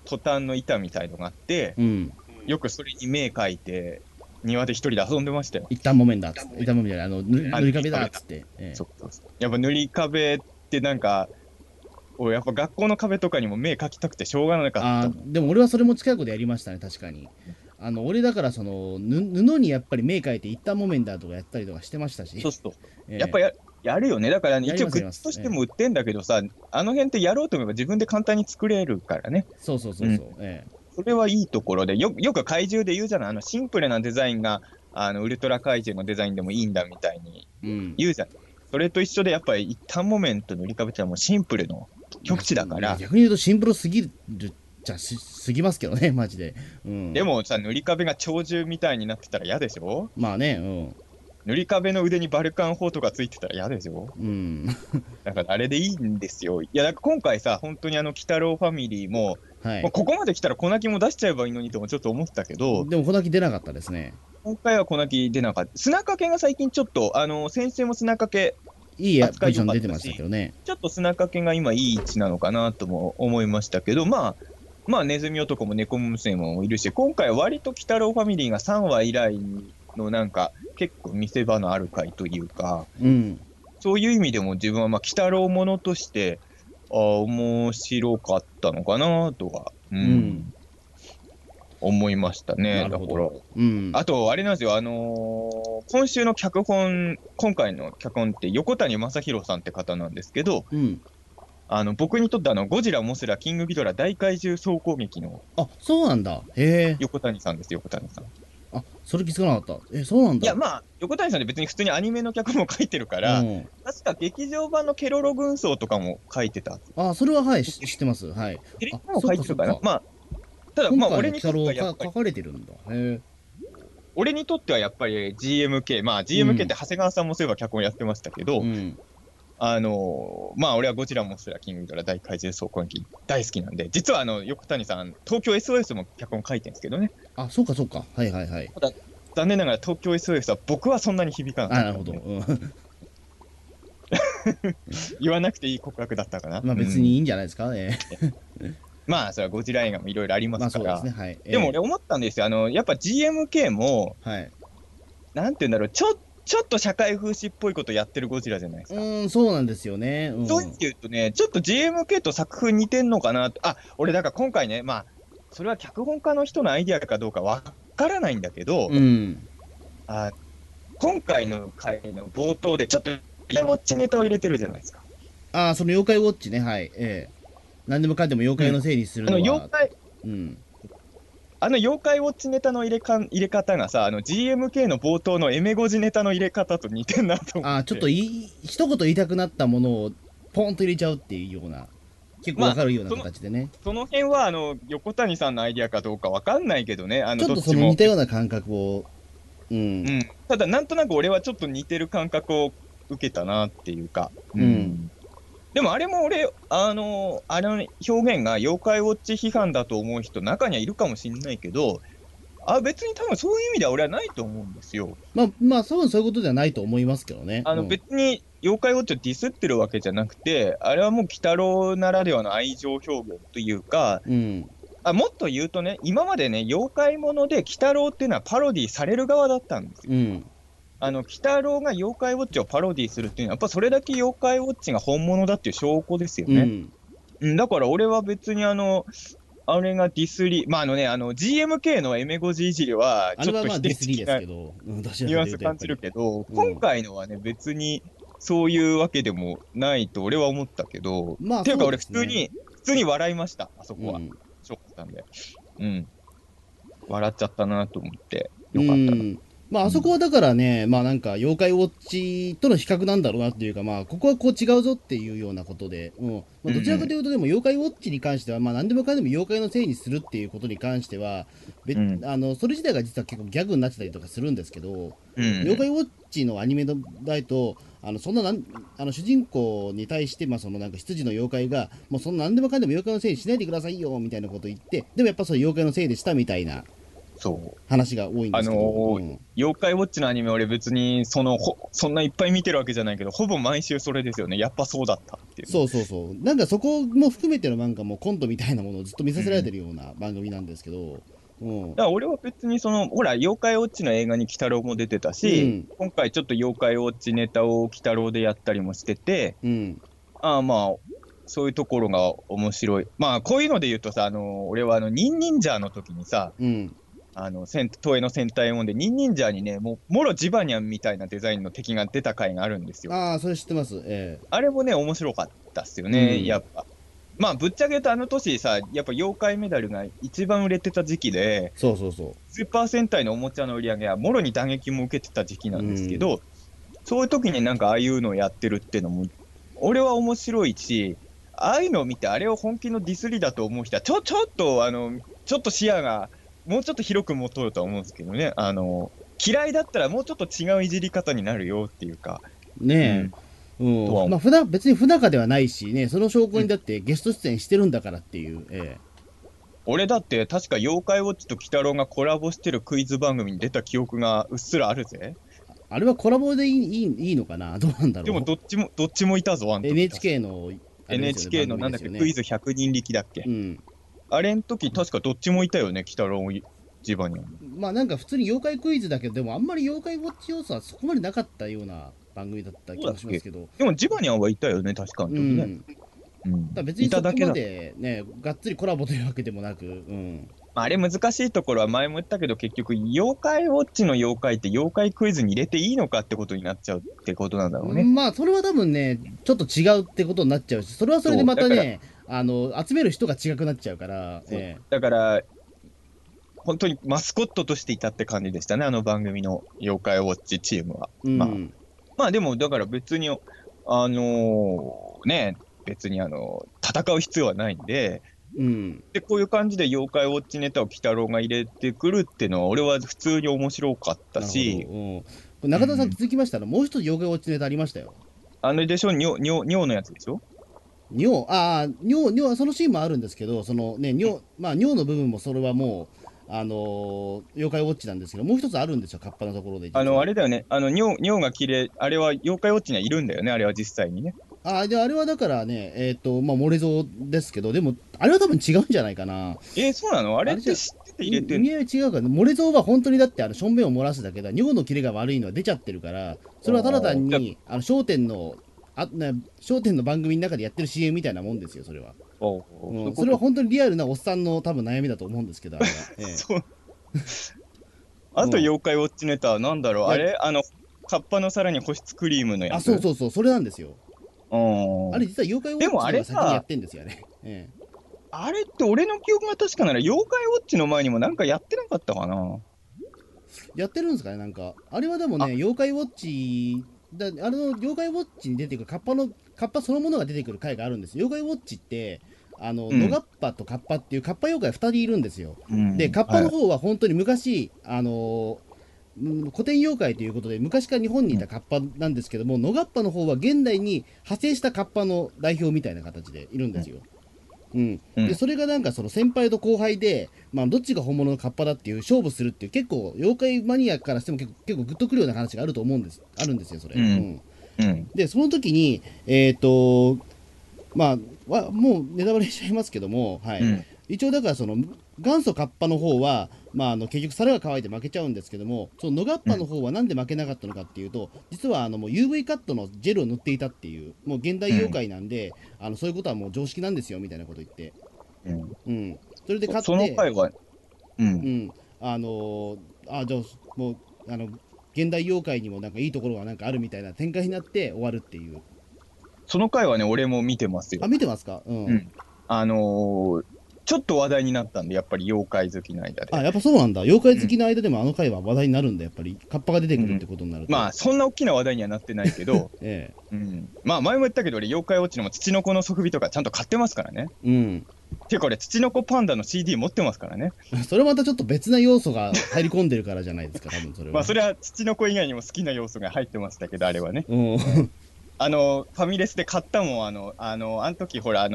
の板みたいのがあって、うんよくそれに目描いて庭で一人で遊んでましたよ。一旦もめんだっつって、一旦もめんじゃない、塗り壁だっつって、そうやっぱ塗り壁ってなんか俺やっぱ学校の壁とかにも目描きたくてしょうがなかった。あでも俺はそれも近いことでやりましたね。確かに俺だからその布にやっぱり目描いて一旦もめんだとかやったりとかしてましたし、そうそう、やっぱやるよね。だから、ね、一応グッズとしても売ってんだけどさ、辺ってやろうと思えば自分で簡単に作れるからね。そう、それはいいところで、よく怪獣で言うじゃない、シンプルなデザインがウルトラ怪獣のデザインでもいいんだみたいに言うじゃない、うん、それと一緒でやっぱり一旦もめんと塗り壁ってのはもうシンプルの極致だから、逆に言うとシンプルすぎるじゃすぎますけどねマジで、うん、でもさ塗り壁が鳥獣みたいになってたら嫌でしょ。まあね、うん、塗り壁の腕にバルカン砲とかついてたら嫌でしょ、うん、だからあれでいいんですよ。いやだから今回さ本当に鬼太郎ファミリーもはい、ここまで来たら小泣きも出しちゃえばいいのにともちょっと思ったけど、でも小泣き出なかったですね今回は。小泣き出なかった。砂掛けが最近ちょっと先週も砂掛けいい扱い良かったし出てましたけどね、ちょっと砂掛けが今いい位置なのかなとも思いましたけど、まあネズミ男も猫娘もいるし、今回は割と鬼太郎ファミリーが3話以来のなんか結構見せ場のある回というか、うん、そういう意味でも自分はまあ鬼太郎ものとして面白かったのかなとは、うんうん、思いましたね。だから、うん、あとあれなんですよ、今週の脚本、今回の脚本って横谷正宏さんって方なんですけど、うん、僕にとってゴジラモスラキングギドラ大怪獣総攻撃の、あ、そうなんだ、へえ、横谷さんです。横谷さん、あ、それ気づかなかった。そうなんだ。いや、まあ横谷さんって別に普通にアニメの脚本も書いてるから、うん、確か劇場版のケロロ軍曹とかも書いてた。あ、それははい、知ってます。はい。テレビも書いてるから、まあただまあ俺にとってはやっぱり書かれてるんだ。へえ。俺にとってはやっぱり GMK、まあ GMK って長谷川さんもそういえば脚本やってましたけど、うん、まあ俺はゴジラモスラキングギドラ大怪獣総攻撃大好きなんで、実は横谷さん東京 SOS も脚本書いてるんですけどね。あ、そうかそうか。はいはいはい。残念ながら東京 SOS は僕はそんなに響かなかった。なるほど、うん、言わなくていい告白だったかな。まあ別にいいんじゃないですかね、うん、まあそれはゴジラ映画もいろいろありますから、まあ で、ね、はい、でも俺思ったんですよ、やっぱ GMK も、はい、なんていうんだろう、ちょっと社会風刺っぽいことやってるゴジラじゃないですか。そうなんですよね、うん、そういうとねちょっと GMK と作風似てんのかなと。あ、俺だから今回ね、まあそれは脚本家の人のアイディアかどうかわからないんだけど、うん、今回の回の冒頭でちょっと妖怪ウォッチネタを入れてるじゃないですか。ああ、その妖怪ウォッチね、はい、何でもかんでも妖怪のせいにするのは、うん、あの妖怪うん、あの妖怪ウォッチネタの入れ方がさ、あの GMK の冒頭のエメゴジネタの入れ方と似てんなと思って、あ、ちょっと一言言いたくなったものをポンと入れちゃうっていうような、結構わかるような形でね、まあ、その辺はあの横谷さんのアイディアかどうかわかんないけどね、あのちょっとその似たような感覚を、うんうん、ただなんとなく俺はちょっと似てる感覚を受けたなっていうか、うん、うん、でもあれも俺あの表現が妖怪ウォッチ批判だと思う人中にはいるかもしれないけど、あ、別に多分そういう意味では俺はないと思うんですよ。まあ多分そういうことじゃないと思いますけどね。別に妖怪ウォッチをディスってるわけじゃなくて、あれはもう鬼太郎ならではの愛情表現というか、うん、あ、もっと言うとね、今までね妖怪もので鬼太郎っていうのはパロディされる側だったんですよ。うん、鬼太郎が妖怪ウォッチをパロディするっていうのはやっぱそれだけ妖怪ウォッチが本物だっていう証拠ですよね。うん、だから俺は別にあれがディスリー、まあね、GMK のエメゴジいじりはちょっと否定的なニュアンス感じるけど、今回のはね、別にそういうわけでもないと俺は思ったけど、まあね、っていうか俺普通に笑いました、あそこは。ショックなんで。うん。笑っちゃったなと思って、よかったな。まあ、あそこはだからね、まあなんか、妖怪ウォッチとの比較なんだろうなっていうか、まあ、ここはこう違うぞっていうようなことで、うん。まあ、どちらかというと、でも、妖怪ウォッチに関しては、まあ、なんでもかんでも妖怪のせいにするっていうことに関しては、うん、それ自体が実は結構ギャグになってたりとかするんですけど、うん、妖怪ウォッチのアニメだと、そんな主人公に対して、まあ、そのなんか、羊の妖怪が、もうそんななんでもかんでも妖怪のせいにしないでくださいよ、みたいなこと言って、でもやっぱその妖怪のせいでしたみたいな。そう話が多いんですけど、うん、妖怪ウォッチのアニメ俺別にそんないっぱい見てるわけじゃないけど、ほぼ毎週それですよね。やっぱそうだったっていう。そうそうそう。なんかそこも含めてのなんかもうコントみたいなものをずっと見させられてるような番組なんですけど、うんうん、だから俺は別にほら妖怪ウォッチの映画に鬼太郎も出てたし、うん、今回ちょっと妖怪ウォッチネタを鬼太郎でやったりもしてて、うん、まあそういうところが面白い。まあこういうので言うとさ、俺はニンニンジャーの時にさ、うん、東映の戦隊もんでニンニンジャーにね、もろジバニャンみたいなデザインの敵が出た回があるんですよ。ああ、それ知ってます、あれもね面白かったっすよね、うん、やっぱまあぶっちゃけ言うと年さ、やっぱ妖怪メダルが一番売れてた時期で、そうそうそう、スーパー戦隊のおもちゃの売り上げはもろに打撃も受けてた時期なんですけど、うん、そういう時になんかああいうのをやってるっていうのも俺は面白いし、ああいうのを見てあれを本気のディスりだと思う人はちょっと視野がもうちょっと広く持とうとは思うんですけどね、嫌いだったらもうちょっと違ういじり方になるよっていうかねえ、うんうん、まあ、別に不仲ではないしね、その証拠にだってゲスト出演してるんだからっていう、うん、俺だって確か妖怪ウォッチと鬼太郎がコラボしてるクイズ番組に出た記憶がうっすらあるぜ。あれはコラボでいいのかな、どうなんだろう。でもどっちもいたぞ、あんた NHK のなんだっけ、ね、クイズ100人力だっけ、うん、あれん時確かどっちもいたよね、鬼太郎ジバニャン。まあなんか普通に妖怪クイズだけど、でもあんまり妖怪ウォッチ要素はそこまでなかったような番組だった気がしますけど。でもジバニャンはいたよね、確かにね。うん。だ別にそこまでね、がっつりコラボというわけでもなく。うん。あれ難しいところは前も言ったけど、結局妖怪ウォッチの妖怪って妖怪クイズに入れていいのかってことになっちゃうってことなんだろうね。まあそれは多分ね、ちょっと違うってことになっちゃうし、それはそれでまたね、集める人が違くなっちゃうから、だから本当にマスコットとしていたって感じでしたね、あの番組の妖怪ウォッチチームは、うん、まあでもだから別にね、別に戦う必要はないんで、うん、でこういう感じで妖怪ウォッチネタを鬼太郎が入れてくるっていうのは俺は普通に面白かったし、うん、中田さん続きましたら、もう一つ妖怪ウォッチネタありましたよ。あれでしょ、尿のやつでしょ。尿そのシーンもあるんですけど、そのね、まあ、尿の部分もそれはもう、妖怪ウォッチなんですけど、もう一つあるんですよ、カッパのところで。あれだよね、尿がきれい、あれは妖怪ウォッチにはいるんだよね、あれは実際にね。であれはだからね、まあ、漏れ像ですけど、でも、あれは多分違うんじゃないかな。そうなの、あれって知ってて入れてる。意味合い違うから、漏れ像は本当にだって、しょんべんを漏らすだけだ、尿のキレが悪いのは出ちゃってるから、それはただ単に、焦点の。笑点の番組の中でやってる CM みたいなもんですよ、それは。それは本当にリアルなおっさんの多分悩みだと思うんですけど、あれは。そう。あと、妖怪ウォッチネタ、なんだろう、あれ、カッパの皿に保湿クリームのやつ。あ、そうそうそう、それなんですよ。あれ、実は妖怪ウォッチネタが先にやってんですよね。あれって俺の記憶が確かなら、妖怪ウォッチの前にもなんかやってなかったかな。やってるんですかね、なんか。あれはでもね、妖怪ウォッチだ、あれの妖怪ウォッチに出てくるカッパそのものが出てくる回があるんです。妖怪ウォッチって、野ガッパとカッパっていうカッパ妖怪2人いるんですよ。で、カッパの方は本当に昔、古典妖怪ということで、昔から日本にいたカッパなんですけども、野ガッパの方は現代に派生したカッパの代表みたいな形でいるんですよ。でそれがなんかその先輩と後輩で、まあ、どっちが本物のカッパだっていう勝負するっていう、結構妖怪マニアからしても結構グッとくるような話があるんですよ、それ。でその時にまあもうネタバレしちゃいますけども、はい、一応だからその元祖カッパの方は、まあ、結局皿が乾いて負けちゃうんですけども、その野ガッパの方はなんで負けなかったのかっていうと、実はもう UV カットのジェルを塗っていたっていう、もう現代妖怪なんで、そういうことはもう常識なんですよみたいなこと言って、それで勝って、その回は、じゃあもう現代妖怪にもなんかいいところがなんかあるみたいな展開になって終わるっていう。その回はね、俺も見てますよ。あ、見てますか。ちょっと話題になったんで、やっぱり妖怪好きの間で。あ、やっぱそうなんだ。妖怪好きの間でもあの回は話題になるんだ、やっぱり。カッパが出てくるってことになると。まあ、そんな大きな話題にはなってないけど、まあ、前も言ったけど、俺、妖怪ウォッチのもツチノコのソフビとかちゃんと買ってますからね。ていうか、俺、ツチノコパンダの CD 持ってますからね。それまたちょっと別な要素が入り込んでるからじゃないですか、多分それは。まあ、それはツチノコ以外にも好きな要素が入ってましたけど、あれはね。ファミレスで買ったもん、あの時ほら、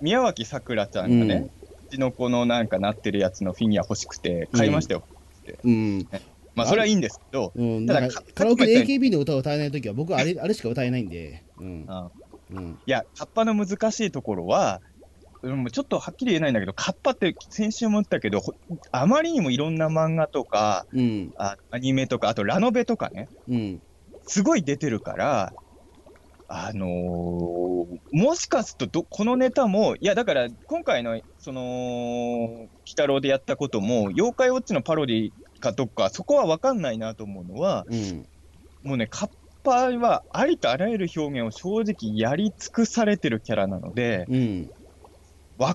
宮脇さくらちゃんがね、うちの子のなんかなってるやつのフィギュア欲しくて買いましたよって。まあそれはいいんですけど、ただカラオケで AKB の歌を歌えないときは僕はあれしか歌えないんで。いや、カッパの難しいところは、ちょっとはっきり言えないんだけど、カッパって先週も言ったけど、あまりにもいろんな漫画とか、アニメとか、あとラノベとかね、すごい出てるから、もしかするとこのネタも、いやだから今回のその鬼太郎でやったことも妖怪ウォッチのパロディかどっか、そこは分かんないなと思うのは、もうね、カッパはありとあらゆる表現を正直やり尽くされてるキャラなので、分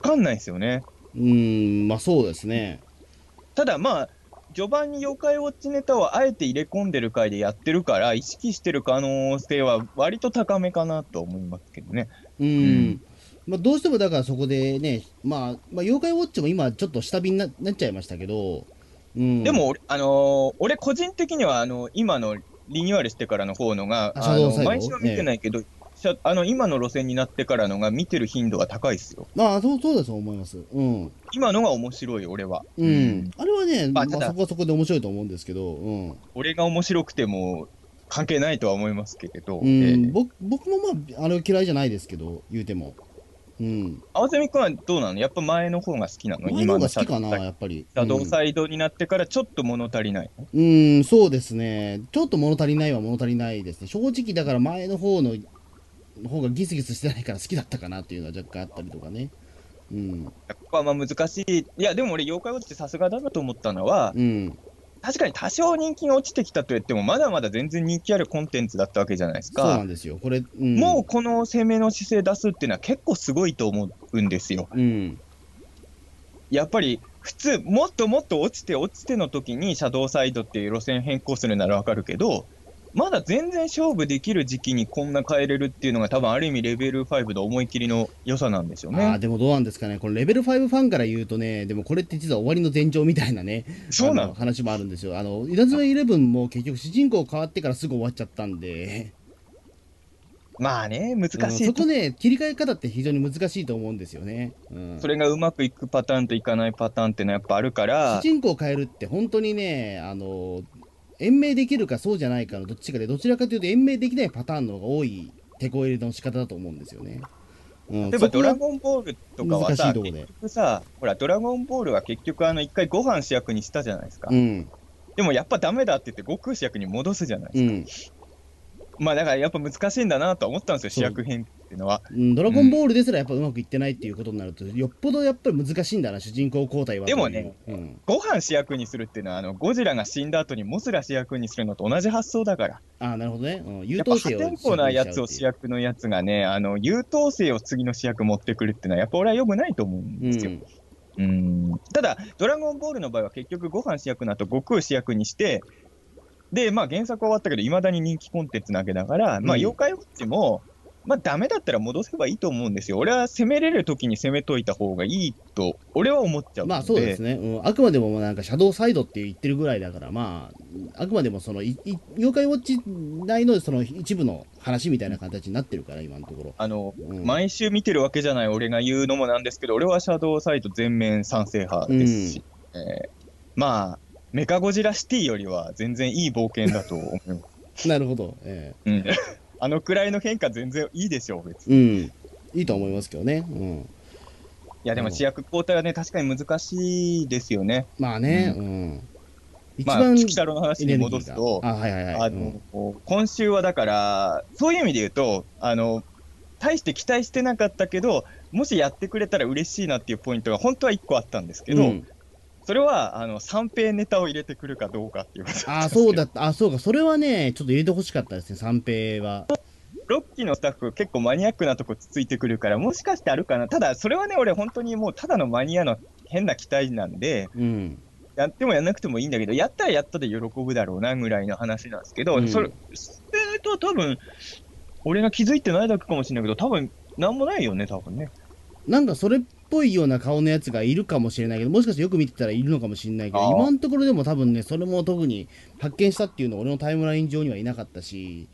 かんないですよね。まあそうですね。ただまあ序盤に妖怪ウォッチネタをあえて入れ込んでる回でやってるから、意識してる可能性は割と高めかなと思いますけどね。まあどうしてもだからそこでね、まあ、妖怪ウォッチも今ちょっと下火に なっちゃいましたけど、でも、俺個人的には今のリニューアルしてからの方のが、毎週は見てないけど、今の路線になってからのが見てる頻度が高いですよ。ああ、そうだと思います。今のが面白い、俺は。あれはね、まあそこはそこで面白いと思うんですけど、俺が面白くても関係ないとは思いますけれど、僕もまああれ嫌いじゃないですけど、言うても。青蝉君はどうなの？やっぱ前の方が好きなの？前の方が好きかな、やっぱり。シャドウサイドになってからちょっと物足りない。そうですね。ちょっと物足りないは物足りないですね。正直だから前の方の方がギスギスしてないから好きだったかなっていうのは若干あったりとかね。ここはまあ難しい。いやでも俺妖怪ウォッチってさすがだなと思ったのは、確かに多少人気が落ちてきたといってもまだまだ全然人気あるコンテンツだったわけじゃないですか。そうなんですよ。これ、もうこの攻めの姿勢出すっていうのは結構すごいと思うんですよ。やっぱり普通もっともっと落ちての時にシャドウサイドっていう路線変更するならわかるけど。まだ全然勝負できる時期にこんな変えれるっていうのが多分ある意味レベル5の思い切りの良さなんですよね。でもどうなんですかね、このレベル5ファンから言うとね、でもこれって実は終わりの前兆みたいなね、そうなの話もあるんですよ。イナズマ11も結局主人公変わってからすぐ終わっちゃったんで、まあね、難しい。そこね、切り替え方って非常に難しいと思うんですよね。それがうまくいくパターンといかないパターンってのはやっぱあるから。主人公変えるって本当にね、延命できるかそうじゃないかのどっちかで、どちらかというと延命できないパターンの方が多い手こ入れの仕方だと思うんですよね。例えばドラゴンボールとかはさ、結局さ、ほらドラゴンボールは結局一回ご飯主役にしたじゃないですか。でもやっぱダメだって言って悟空主役に戻すじゃないですか。まあだからやっぱ難しいんだなと思ったんですよ、主役編。っていうのは、うん、ドラゴンボールですらやっぱうまくいってないっていうことになると、うん、よっぽどやっぱり難しいんだな、主人公交代は。でもね、うん、ご飯主役にするっていうのは、あのゴジラが死んだ後にモスラ主役にするのと同じ発想だから。あ、なるほどね。うん、優等生をやっぱ破天荒なやつを主役のやつがね、あの優等生を次の主役持ってくるっていうのはやっぱ俺は良くないと思うんですよ。うんうん。ただドラゴンボールの場合は結局ご飯主役の後悟空主役にして、でまあ原作は終わったけどいまだに人気コンテンツなわけだから、うん、まあ妖怪ウォッチもまあダメだったら戻せばいいと思うんですよ。俺は攻めれる時に攻めといた方がいいと俺は思っちゃうので。まあそうですね、うん、あくまでもなんかシャドウサイドって言ってるぐらいだから、まああくまでもその妖怪ウォッチ内のその一部の話みたいな形になってるから今のところ。あの、うん、毎週見てるわけじゃない俺が言うのもなんですけど、俺はシャドウサイド全面賛成派ですし、うん、まあメカゴジラシティよりは全然いい冒険だと思う。なるほど、うんあのくらいの変化全然いいでしょう別に、うん、いいと思いますけどね、うん、いやでも主役交代はね確かに難しいですよね。まあね、うん、うん、一番菊太郎の話に戻すと、今週はだからそういう意味で言うと、あの大して期待してなかったけどもしやってくれたら嬉しいなっていうポイントが本当は1個あったんですけど、うん、それはあの三平ネタを入れてくるかどうかっていうことです。ああ、そうだった。あ、そうか。それはね、ちょっと入れてほしかったですね。三平は。6期のスタッフ結構マニアックなとこつついてくるから、もしかしてあるかな。ただそれはね、俺本当にもうただのマニアの変な期待なんで、うん、やってもやんなくてもいいんだけど、やったらやったで喜ぶだろうなぐらいの話なんですけど、うん、それと多分俺が気づいてないだけかもしれないけど、多分なんもないよね、多分ね。なんかそれ。ぽいような顔のやつがいるかもしれないけど、もしかしてよく見てたらいるのかもしれないけど、今のところでも多分ね、それも特に発見したっていうの俺のタイムライン上にはいなかったし、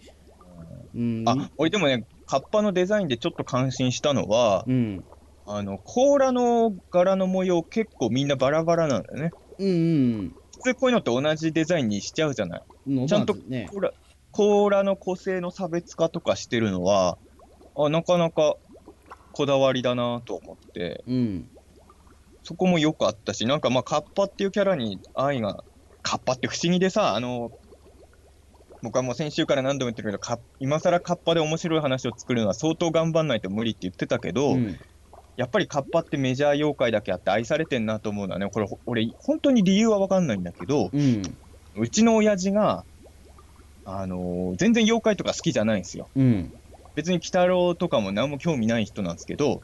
うん、あ、俺でもね、カッパのデザインでちょっと感心したのは、うん、あの甲羅の柄の模様結構みんなバラバラなんだよね。うんうん、普通こういうのって同じデザインにしちゃうじゃない、うん、ちゃんと甲羅の個性の差別化とかしてるのは、あ、なかなかこだわりだなと思って、うん、そこも良かったし、なんかまあカッパっていうキャラに愛が、カッパって不思議でさ、あの僕はもう先週から何度も言ってるけど、今更カッパで面白い話を作るのは相当頑張んないと無理って言ってたけど、うん、やっぱりカッパってメジャー妖怪だけあって愛されてんなと思うのはね、これ俺本当に理由は分かんないんだけど、うん、うちの親父が全然妖怪とか好きじゃないんですよ。うん、別に鬼太郎とかも何も興味ない人なんですけど、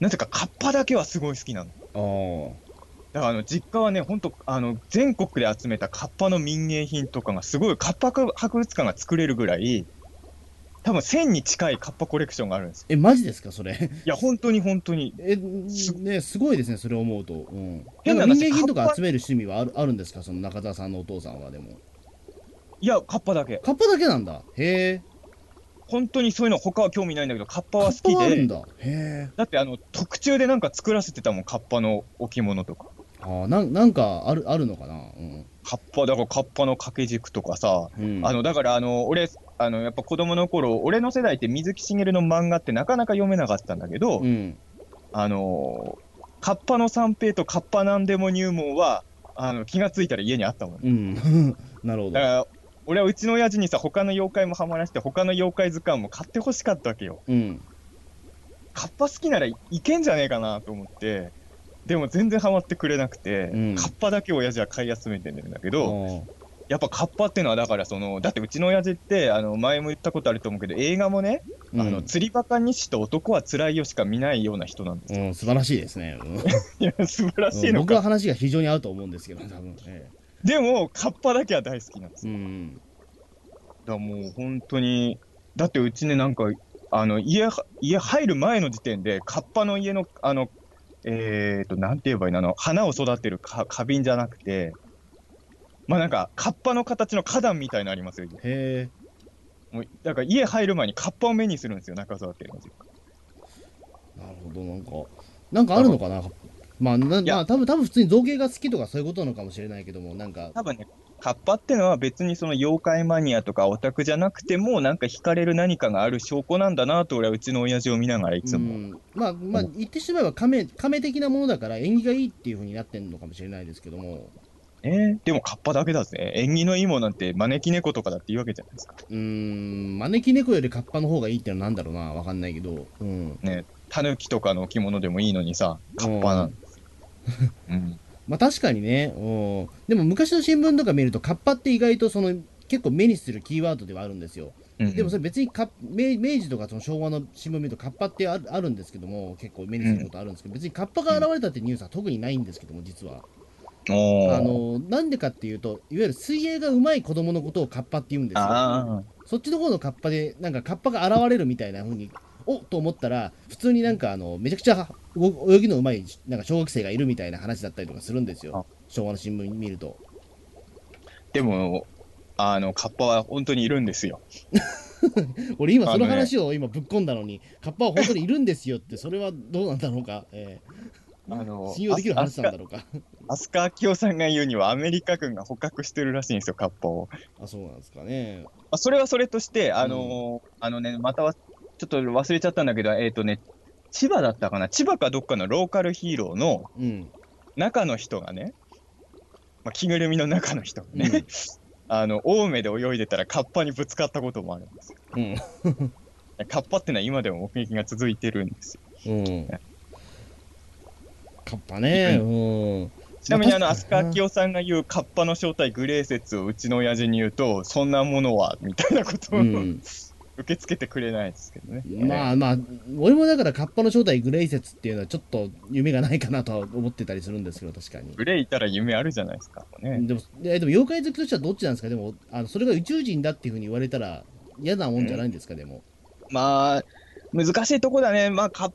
なぜかカッパだけはすごい好きなの。だから実家はね、ほんと全国で集めたカッパの民芸品とかがすごいカッパ博物館が作れるぐらい、多分1000に近いカッパコレクションがあるんですよ。え、マジですかそれ。いや本当に本当にね、すごいですねそれを思うと、うん、変な話、民芸品とか集める趣味はあるんですかその中澤さんのお父さんは。でもいやカッパだけ。カッパだけなんだ。へえ。本当にそういうの他は興味ないんだけど、カッパは好きで。だって特注でなんか作らせてたもん、カッパの置物とか。ああ、なんかあるのかな、うん、カッパだから、カッパの掛け軸とかさ、うん、だから俺やっぱ子供の頃、俺の世代って水木しげるの漫画ってなかなか読めなかったんだけど、うん、カッパの三平とカッパなんでも入門は気がついたら家にあったもん、ね。うん、なるほど。だから俺はうちの親父にさ、他の妖怪もハマらせて、他の妖怪図鑑も買ってほしかったわけよ。うん。カッパ好きならいけんじゃねえかなと思って、でも全然ハマってくれなくて、うん、カッパだけ親父は買い集めてるんだけど、やっぱカッパってのはだからだってうちの親父って、前も言ったことあると思うけど、映画もね、うん、釣りバカ日誌と男はつらいよしか見ないような人なんですよ。うん、素晴らしいですね。いや、素晴らしいのか。僕は話が非常に合うと思うんですけど、多分。でもカッパだけは大好きなんですよ。うん、だからもう本当に、だってうちね、なんか家入る前の時点でカッパの家のなんて言えばいいの、花を育てる花瓶じゃなくて、まあなんかカッパの形の花壇みたいなのありますよ。へえ。もうだから家入る前にカッパを目にするんですよ、中沢っていうの。なるほど、なんかあるのかな。まあ多分普通に造形が好きとかそういうことなのかもしれないけども、なんか多分ね、カッパってのは別にその妖怪マニアとかオタクじゃなくても、なんか惹かれる何かがある証拠なんだなと俺はうちの親父を見ながらいつも。まあ言ってしまえばカメ的なものだから縁起がいいっていうふうになってるのかもしれないですけども。ね。でもカッパだけだぜ。縁起のいいもんなんて招き猫とかだって言うわけじゃないですか。招き猫よりカッパの方がいいってのはなんだろうな、わかんないけど。うん、ね、タヌキとかの着物でもいいのにさ、カッパなんですよ。うん、まあ確かにね。でも昔の新聞とか見るとカッパって意外とその結構目にするキーワードではあるんですよ。でもそれ別に明治とかその昭和の新聞見るとカッパってあるんですけども、結構目にすることあるんですけど、別にカッパが現れたってニュースは特にないんですけども、実はなんでかっていうと、いわゆる水泳がうまい子供のことをカッパって言うんですよ。そっちの方のカッパで、なんかカッパが現れるみたいな風におっと思ったら、普通になんかめちゃくちゃ泳ぎのうまいなんか小学生がいるみたいな話だったりとかするんですよ、昭和の新聞見ると。でもカッパは本当にいるんですよ。俺今その話を今ぶっ込んだのに、カッパは本当にいるんですよって、それはどうなんだろうか。信用できる話なんだろうか。飛鳥昭夫さんが言うには、アメリカ軍が捕獲してるらしいんですよ、カッパを。あ、そうなんですかね。あ、それはそれとして、ね、またはちょっと忘れちゃったんだけど、ね、千葉だったかな、千葉かどっかのローカルヒーローの中の人がね、まあ、着ぐるみの中の人がね、青梅で泳いでたらカッパにぶつかったこともあるんですよ。うん、カッパってのは今でも目撃が続いてるんですよ。うん、カッパね。ちなみに飛鳥昭夫さんが言うカッパの正体グレー説をうちの親父に言うと、そんなものはみたいなことを、受け付けてくれないですけどね。まあまあ、俺もだからカッパの正体グレイ説っていうのはちょっと夢がないかなとは思ってたりするんですけど、確かにグレイいたら夢あるじゃないですかね。でも妖怪好きとしてはどっちなんですか。でもそれが宇宙人だっていうふうに言われたら嫌なもんじゃないんですか。でもまあ難しいとこだね。まあ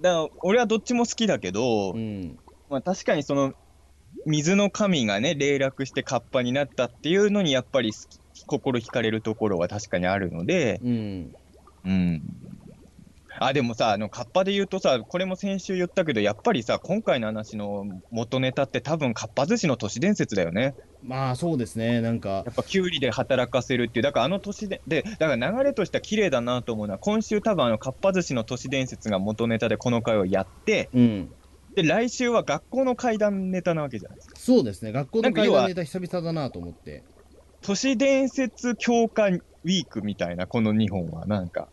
だ俺はどっちも好きだけど、まあ確かにその水の神がね、霊落してカッパになったっていうのにやっぱり好き心惹かれるところは確かにあるので、あ、でもさ、カッパで言うとさ、これも先週言ったけど、やっぱりさ、今回の話の元ネタって多分かっぱ寿司の都市伝説だよね。まあそうですね。なんかやっぱキュウリで働かせるっていう、だから都市でだから流れとしては綺麗だなと思うのは、今週多分かっぱ寿司の都市伝説が元ネタでこの回をやって、で来週は学校の怪談ネタなわけじゃないですか。そうですね、学校の怪談ネタ久々だなと思って、都市伝説強化ウィークみたいな、この2本はなんか